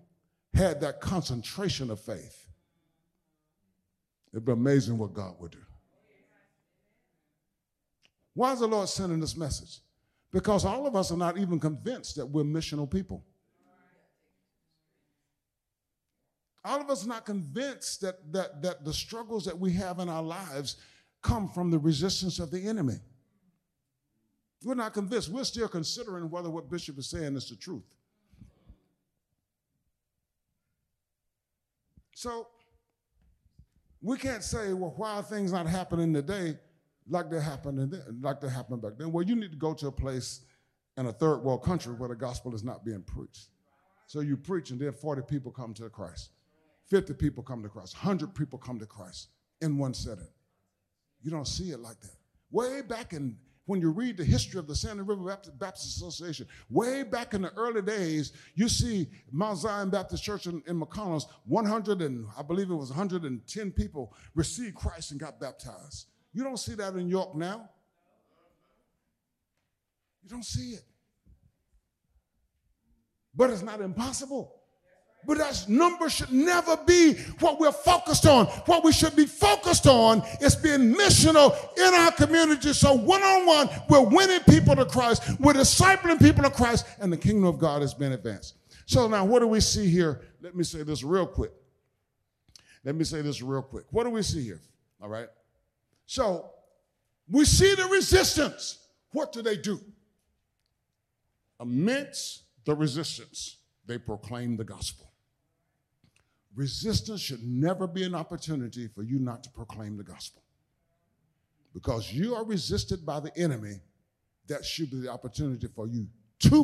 had that concentration of faith, it'd be amazing what God would do. Why is the Lord sending this message? Because all of us are not even convinced that we're missional people. All of us are not convinced that the struggles that we have in our lives come from the resistance of the enemy. We're not convinced. We're still considering whether what Bishop is saying is the truth. So we can't say, well, why are things not happening today like they happened back then? Well, you need to go to a place in a third world country where the gospel is not being preached. So you preach and then 40 people come to Christ. 50 people come to Christ, 100 people come to Christ in one setting. You don't see it like that. Way back in, when you read the history of the Sandy River Baptist Association, way back in the early days, you see Mount Zion Baptist Church in McConnell's, 110 people received Christ and got baptized. You don't see that in York now. You don't see it. But it's not impossible. But that number should never be what we're focused on. What we should be focused on is being missional in our community. So one-on-one, we're winning people to Christ. We're discipling people to Christ. And the kingdom of God has been advanced. So now what do we see here? Let me say this real quick. What do we see here? All right. So we see the resistance. What do? Amidst the resistance, they proclaim the gospel. Resistance should never be an opportunity for you not to proclaim the gospel. Because you are resisted by the enemy, that should be the opportunity for you to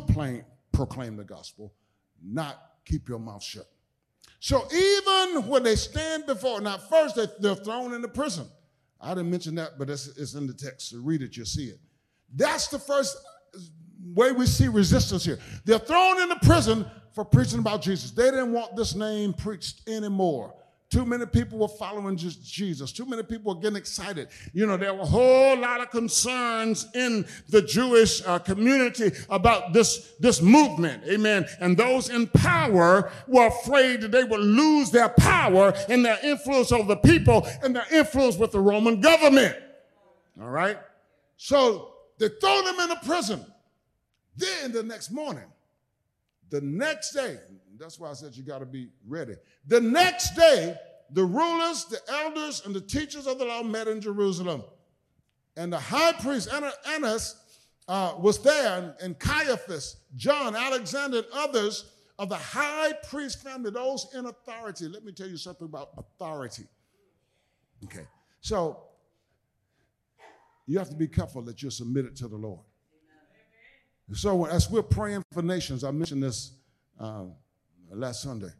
proclaim the gospel, not keep your mouth shut. So even when they stand before, now first they're thrown into prison. I didn't mention that, but it's in the text. So read it, you'll see it. That's the first way we see resistance here. They're thrown into prison for preaching about Jesus. They didn't want this name preached anymore. Too many people were following Jesus. Too many people were getting excited. You know, there were a whole lot of concerns in the Jewish community about this movement, amen. And those in power were afraid that they would lose their power and their influence over the people and their influence with the Roman government, all right? So they throw them into prison. Then the next morning, the next day, that's why I said you got to be ready. The next day, the rulers, the elders, and the teachers of the law met in Jerusalem. And the high priest, Annas, was there, and Caiaphas, John, Alexander, and others of the high priest family, those in authority. Let me tell you something about authority. Okay, so you have to be careful that you're submitted to the Lord. Amen. So as we're praying for nations, I mentioned this last Sunday.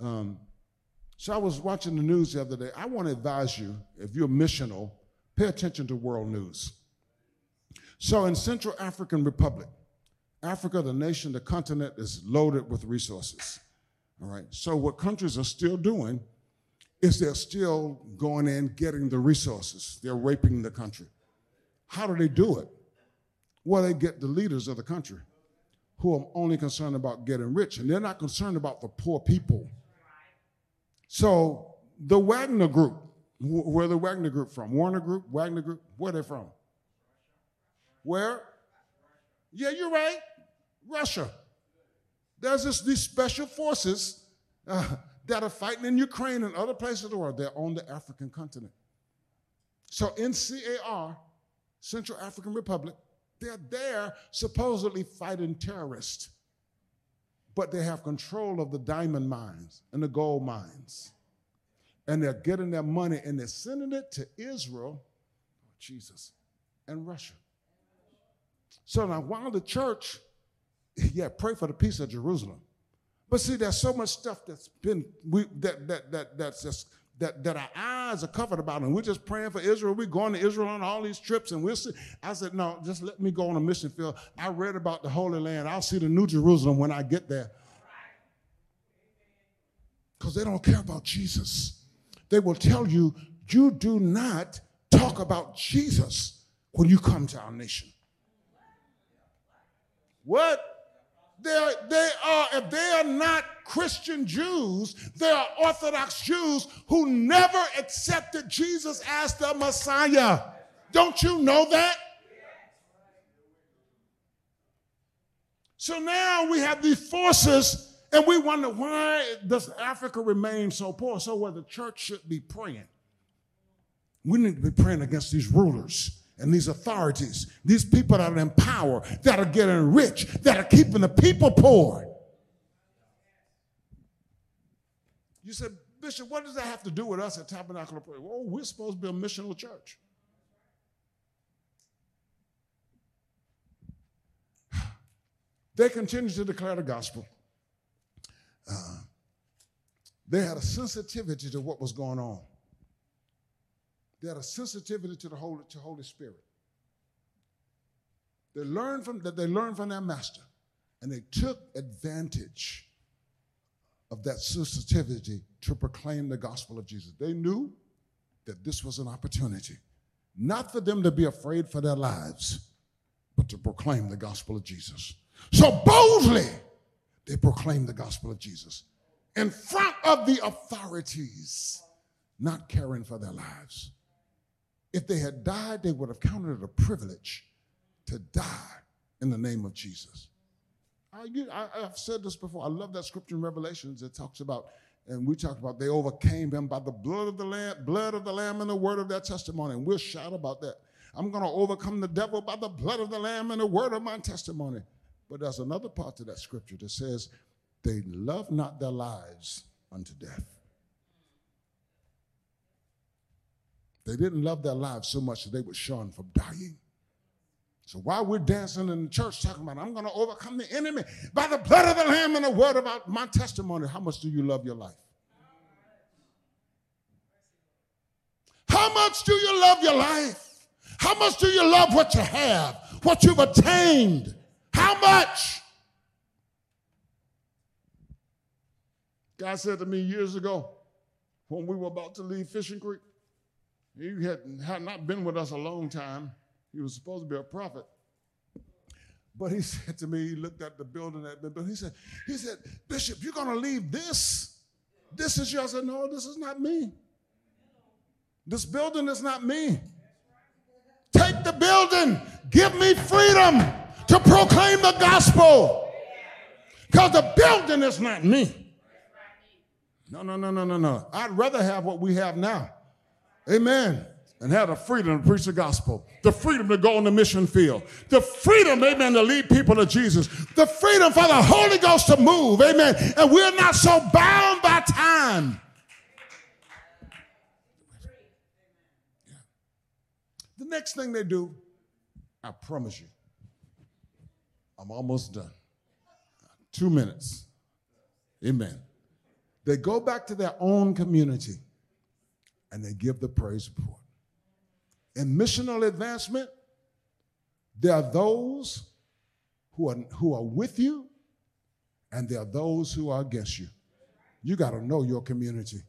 So I was watching the news the other day. I want to advise you, if you're missional, pay attention to world news. So in Central African Republic, Africa, the nation, the continent is loaded with resources, all right? So what countries are still doing is they're still going in, getting the resources. They're raping the country. How do they do it? Well, they get the leaders of the country who are only concerned about getting rich, and they're not concerned about the poor people. So the Wagner Group, where the Wagner Group from? Warner Group, Wagner Group, where they from? Where? Yeah, you're right. Russia. There's these special forces that are fighting in Ukraine and other places of the world. They're on the African continent. So NCAR, Central African Republic, they're there supposedly fighting terrorists, but they have control of the diamond mines and the gold mines. And they're getting their money and they're sending it to Israel, Jesus, and Russia. So now while the church, yeah, pray for the peace of Jerusalem. But see, there's so much stuff that's been, that our eyes are covered about, and we're just praying for Israel. We're going to Israel on all these trips, and we'll see. I said, no, just let me go on a mission field. I read about the Holy Land. I'll see the New Jerusalem when I get there. Because they don't care about Jesus. They will tell you, you do not talk about Jesus when you come to our nation. What? If they are not Christian Jews, they are Orthodox Jews who never accepted Jesus as the Messiah. Don't you know that? So now we have these forces, and we wonder, why does Africa remain so poor? So where the church should be praying. We need to be praying against these rulers and these authorities, these people that are in power, that are getting rich, that are keeping the people poor. You said, Bishop, what does that have to do with us at Tabernacle of Praise? Well, we're supposed to be a missional church. They continue to declare the gospel. They had a sensitivity to what was going on. They had a sensitivity to the Holy Spirit. They learned from their master, and they took advantage of that sensitivity to proclaim the gospel of Jesus. They knew that this was an opportunity, not for them to be afraid for their lives, but to proclaim the gospel of Jesus. So boldly, they proclaimed the gospel of Jesus in front of the authorities, not caring for their lives. If they had died, they would have counted it a privilege to die in the name of Jesus. I've said this before. I love that scripture in Revelations that talks about, and we talked about, they overcame him by the blood of the Lamb and the word of their testimony. And we'll shout about that. I'm going to overcome the devil by the blood of the Lamb and the word of my testimony. But there's another part to that scripture that says they love not their lives unto death. They didn't love their lives so much that they would shun from dying. So while we're dancing in the church talking about, I'm going to overcome the enemy by the blood of the Lamb and the word about my testimony, how much do you love your life? How much do you love your life? How much do you love what you have, what you've attained? How much? God said to me years ago when we were about to leave Fishing Creek, he had not been with us a long time. He was supposed to be a prophet. But he said to me, he looked at the building, he said, Bishop, you're going to leave this? This is yours? I said, no, this is not me. This building is not me. Take the building. Give me freedom to proclaim the gospel. Because the building is not me. No. I'd rather have what we have now. Amen. and have the freedom to preach the gospel, the freedom to go on the mission field, the freedom, amen, to lead people to Jesus, the freedom for the Holy Ghost to move, amen, and we're not so bound by time. Yeah. The next thing they do, I promise you, I'm almost done. 2 minutes. Amen. They go back to their own community and they give the praise report. In missional advancement, there are those who are with you and there are those who are against you. You got to know your community.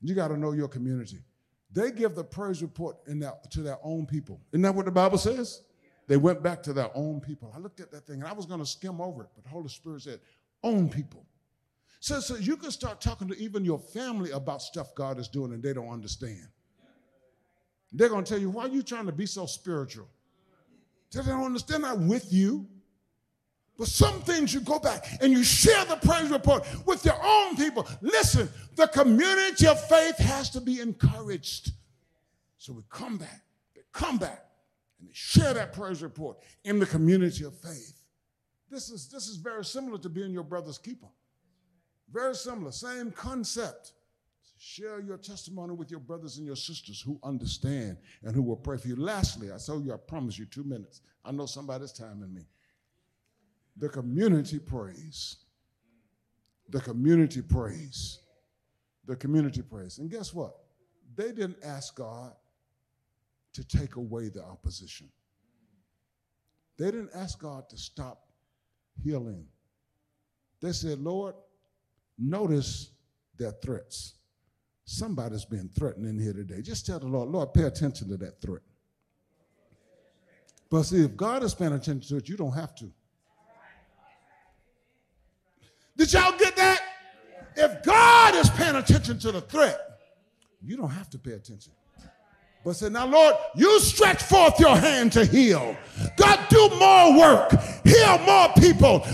You got to know your community. They give the praise report to their own people. Isn't that what the Bible says? They went back to their own people. I looked at that thing, and I was going to skim over it, but the Holy Spirit said, own people. So you can start talking to even your family about stuff God is doing, and they don't understand. They're going to tell you, why are you trying to be so spiritual? They don't understand. I'm with you. But some things you go back and you share the praise report with your own people. Listen, the community of faith has to be encouraged. So we come back. They come back. And they share that praise report in the community of faith. This is very similar to being your brother's keeper. Very similar, same concept. Share your testimony with your brothers and your sisters who understand and who will pray for you. Lastly, I told you, I promise you, 2 minutes. I know somebody's timing me. The community praise. The community praise. The community praise. And guess what? They didn't ask God to take away the opposition. They didn't ask God to stop healing. They said, Lord, notice their threats. Somebody's been threatened in here today. Just tell the Lord, Lord, pay attention to that threat. But see, if God is paying attention to it, you don't have to. Did y'all get that? If God is paying attention to the threat, you don't have to pay attention. But say, now, Lord, you stretch forth your hand to heal. God, do more work. Heal more people.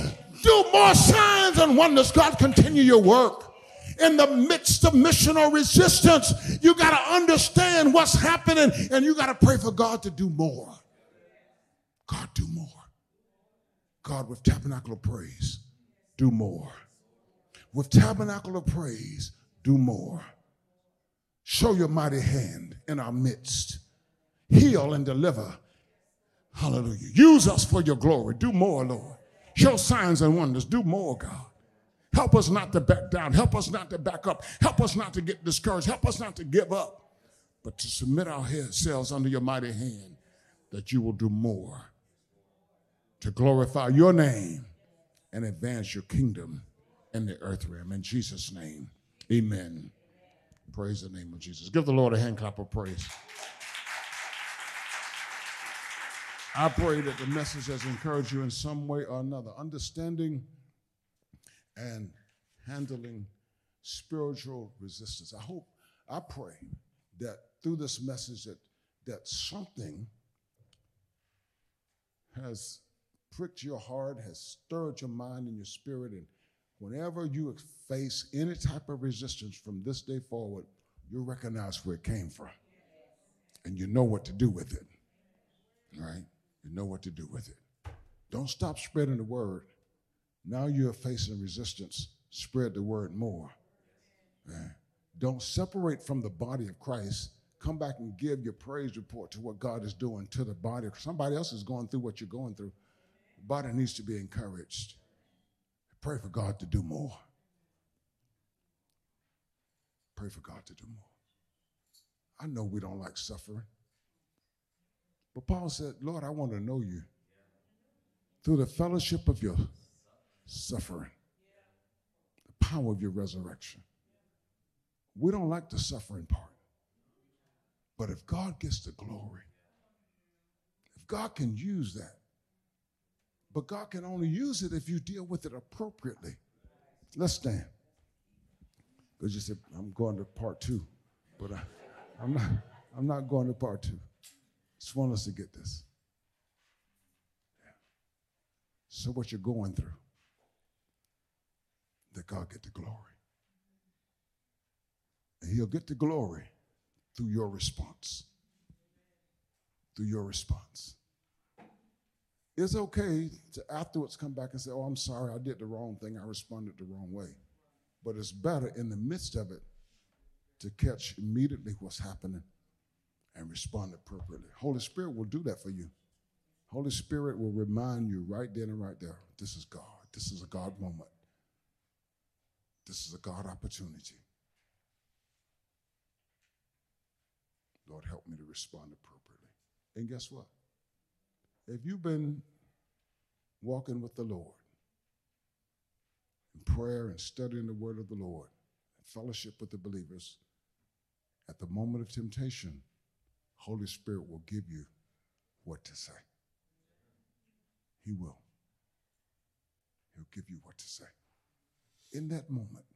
Do more signs and wonders. God, continue your work. In the midst of missional resistance, you got to understand what's happening, and you got to pray for God to do more. God, do more. God, with Tabernacle of Praise, do more. With Tabernacle of Praise, do more. Show your mighty hand in our midst. Heal and deliver. Hallelujah. Use us for your glory. Do more, Lord. Show signs and wonders. Do more, God. Help us not to back down. Help us not to back up. Help us not to get discouraged. Help us not to give up, but to submit ourselves under your mighty hand, that you will do more to glorify your name and advance your kingdom in the earth realm. In Jesus' name, amen. Praise the name of Jesus. Give the Lord a hand clap of praise. I pray that the message has encouraged you in some way or another. Understanding and handling spiritual resistance. I pray that through this message that something has pricked your heart, has stirred your mind and your spirit, and whenever you face any type of resistance from this day forward, you'll recognize where it came from. And you know what to do with it. Right? You know what to do with it. Don't stop spreading the word. Now you're facing resistance. Spread the word more. Right? Don't separate from the body of Christ. Come back and give your praise report to what God is doing to the body. Somebody else is going through what you're going through. The body needs to be encouraged. Pray for God to do more. Pray for God to do more. I know we don't like suffering. But Paul said, Lord, I want to know you through the fellowship of your suffering, the power of your resurrection. We don't like the suffering part. But if God gets the glory, if God can use that, but God can only use it if you deal with it appropriately. Let's stand. Because you said, I'm going to part two. But I'm not going to part two. Just want us to get this. Yeah. So what you're going through, let God get the glory. And he'll get the glory through your response. Through your response. It's okay to afterwards come back and say, oh, I'm sorry, I did the wrong thing. I responded the wrong way. But it's better in the midst of it to catch immediately what's happening and respond appropriately. Holy Spirit will do that for you. Holy Spirit will remind you right then and right there, this is God. This is a God moment. This is a God opportunity. Lord, help me to respond appropriately. And guess what? If you've been walking with the Lord in prayer and studying the word of the Lord and fellowship with the believers, at the moment of temptation, Holy Spirit will give you what to say. He will. He'll give you what to say. In that moment,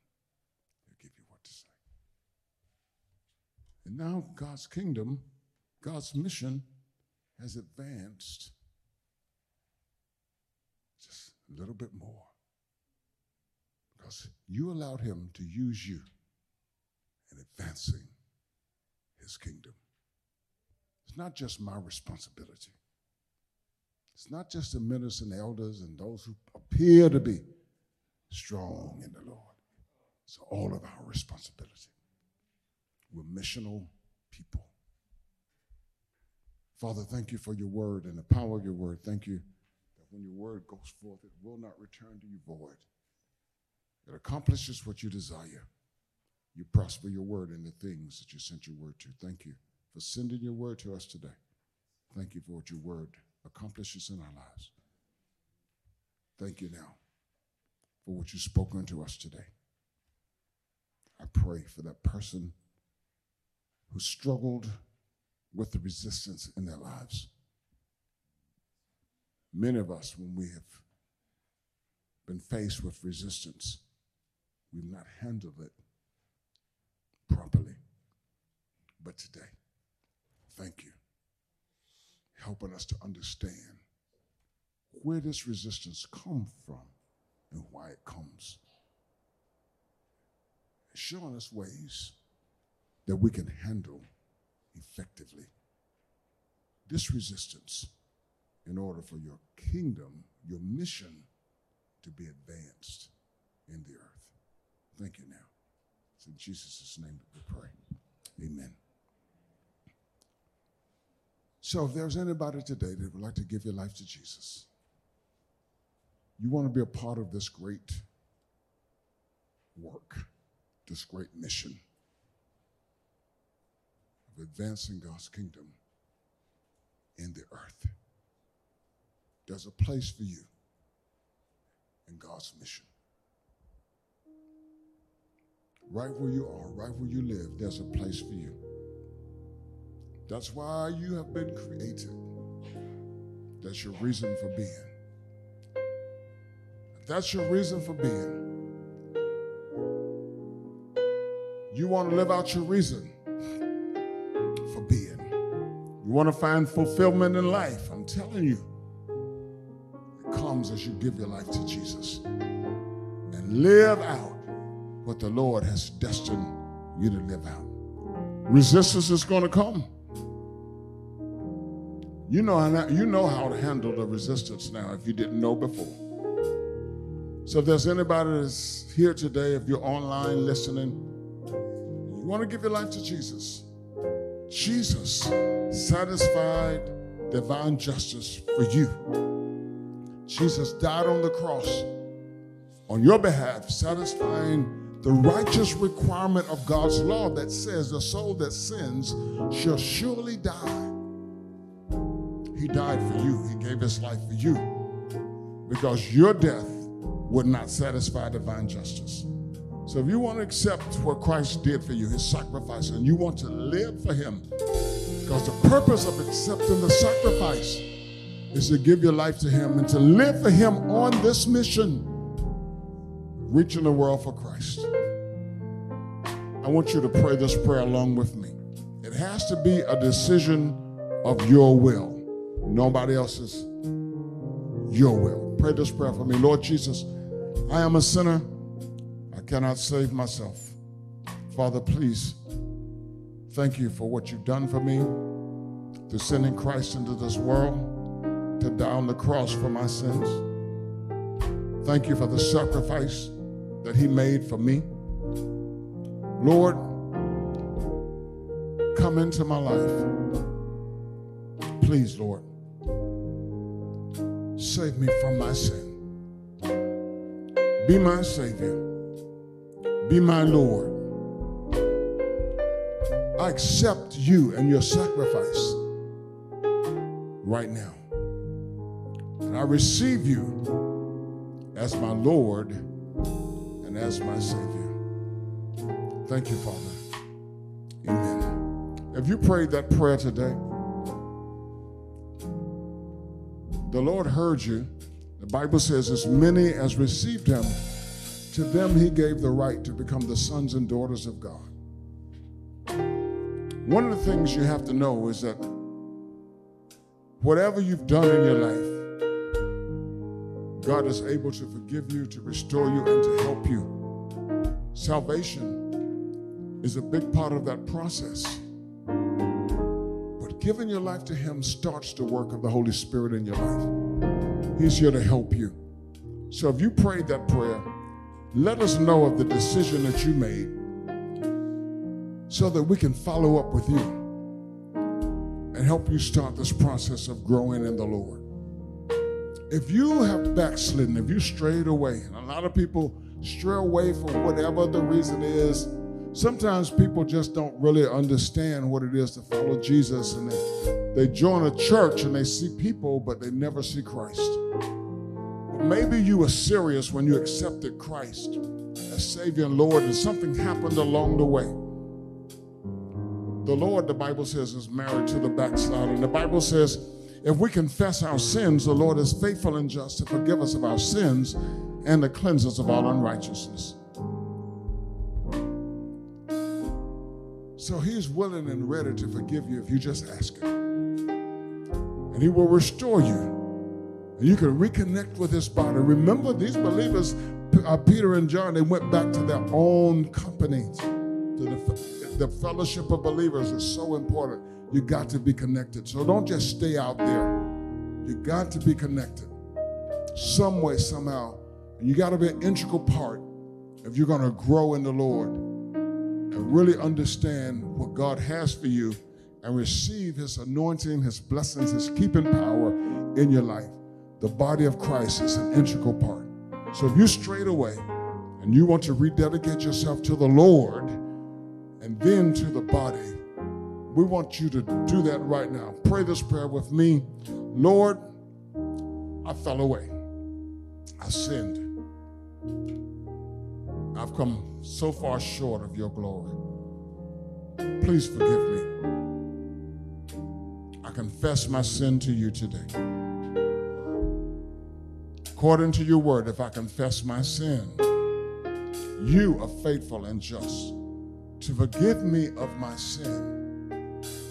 he'll give you what to say. And now God's kingdom, God's mission has advanced just a little bit more. Because you allowed him to use you in advancing his kingdom. It's not just my responsibility. It's not just the ministers and elders and those who appear to be strong in the Lord. It's all of our responsibility. We're missional people. Father, thank you for your word and the power of your word. Thank you that when your word goes forth, it will not return to you void. It accomplishes what you desire. You prosper your word in the things that you sent your word to. Thank you for sending your word to us today. Thank you for what your word accomplishes in our lives. Thank you now for what you've spoken to us today. I pray for that person who struggled with the resistance in their lives. Many of us, when we have been faced with resistance, we've not handled it properly. But today, thank you, helping us to understand where this resistance comes from and why it comes. Showing us ways that we can handle effectively this resistance in order for your kingdom, your mission to be advanced in the earth. Thank you now. It's in Jesus' name that we pray. Amen. So if there's anybody today that would like to give your life to Jesus, you want to be a part of this great work, this great mission of advancing God's kingdom in the earth. There's a place for you in God's mission. Right where you are, right where you live, there's a place for you. That's why you have been created. That's your reason for being. That's your reason for being. You want to live out your reason for being. You want to find fulfillment in life. I'm telling you, it comes as you give your life to Jesus and live out what the Lord has destined you to live out. Resistance is going to come. You know how to handle the resistance now if you didn't know before. So if there's anybody that's here today, if you're online listening, you want to give your life to Jesus. Jesus satisfied divine justice for you. Jesus died on the cross on your behalf, satisfying the righteous requirement of God's law that says the soul that sins shall surely die. He died for you. He gave his life for you because your death would not satisfy divine justice. So if you want to accept what Christ did for you, his sacrifice, and you want to live for him, because the purpose of accepting the sacrifice is to give your life to him and to live for him on this mission, reaching the world for Christ. I want you to pray this prayer along with me. It has to be a decision of your will. Nobody else's, your will. Pray this prayer for me. Lord Jesus, I am a sinner. I cannot save myself. Father, please Thank you for what you've done for me, through sending Christ into this world to die on the cross for my sins. Thank you for the sacrifice that he made for me. Lord, come into my life. Please, Lord, save me from my sin. Be my Savior. Be my Lord. I accept you and your sacrifice right now. And I receive you as my Lord and as my Savior. Thank you, Father. Amen. If you prayed that prayer today, the Lord heard you. The Bible says, as many as received him, to them he gave the right to become the sons and daughters of God. One of the things you have to know is that whatever you've done in your life, God is able to forgive you, to restore you, and to help you. Salvation is a big part of that process. Giving your life to him starts the work of the Holy Spirit in your life. He's here to help you. So if you prayed that prayer, let us know of the decision that you made so that we can follow up with you and help you start this process of growing in the Lord. If you have backslidden, if you strayed away, and a lot of people stray away for whatever the reason is, sometimes people just don't really understand what it is to follow Jesus, and they join a church and they see people, but they never see Christ. But maybe you were serious when you accepted Christ as Savior and Lord, and something happened along the way. The Lord, the Bible says, is married to the backslider. And the Bible says, if we confess our sins, the Lord is faithful and just to forgive us of our sins and to cleanse us of all unrighteousness. So he's willing and ready to forgive you if you just ask him. And he will restore you. And you can reconnect with his body. Remember, these believers, Peter and John, they went back to their own companies. The fellowship of believers is so important. You got to be connected. So don't just stay out there. You got to be connected some way, somehow. And you got to be an integral part if you're going to grow in the Lord. And really understand what God has for you and receive his anointing, his blessings, his keeping power in your life. The body of Christ is an integral part. So if you strayed away and you want to rededicate yourself to the Lord and then to the body, we want you to do that right now. Pray this prayer with me. Lord, I fell away. I sinned. I've come so far short of your glory. Please forgive me. I confess my sin to you today. According to your word, if I confess my sin, you are faithful and just to forgive me of my sin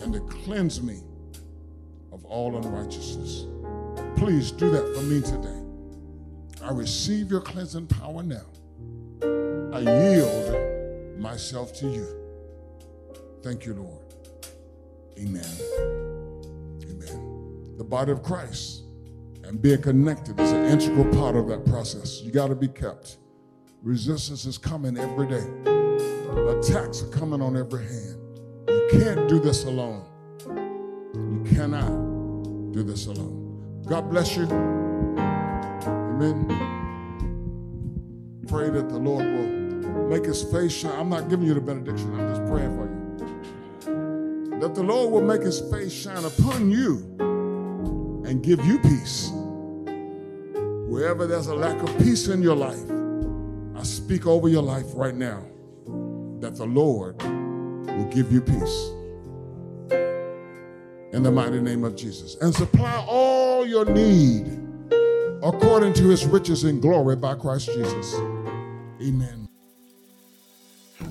and to cleanse me of all unrighteousness. Please do that for me today. I receive your cleansing power now. I yield myself to you. Thank you, Lord. Amen. Amen. The body of Christ and being connected is an integral part of that process. You got to be kept. Resistance is coming every day. Attacks are coming on every hand. You can't do this alone. You cannot do this alone. God bless you. Amen. Pray that the Lord will make his face shine. I'm not giving you the benediction. I'm just praying for you. That the Lord will make his face shine upon you and give you peace. Wherever there's a lack of peace in your life, I speak over your life right now that the Lord will give you peace. In the mighty name of Jesus. And supply all your need according to his riches in glory by Christ Jesus. Amen.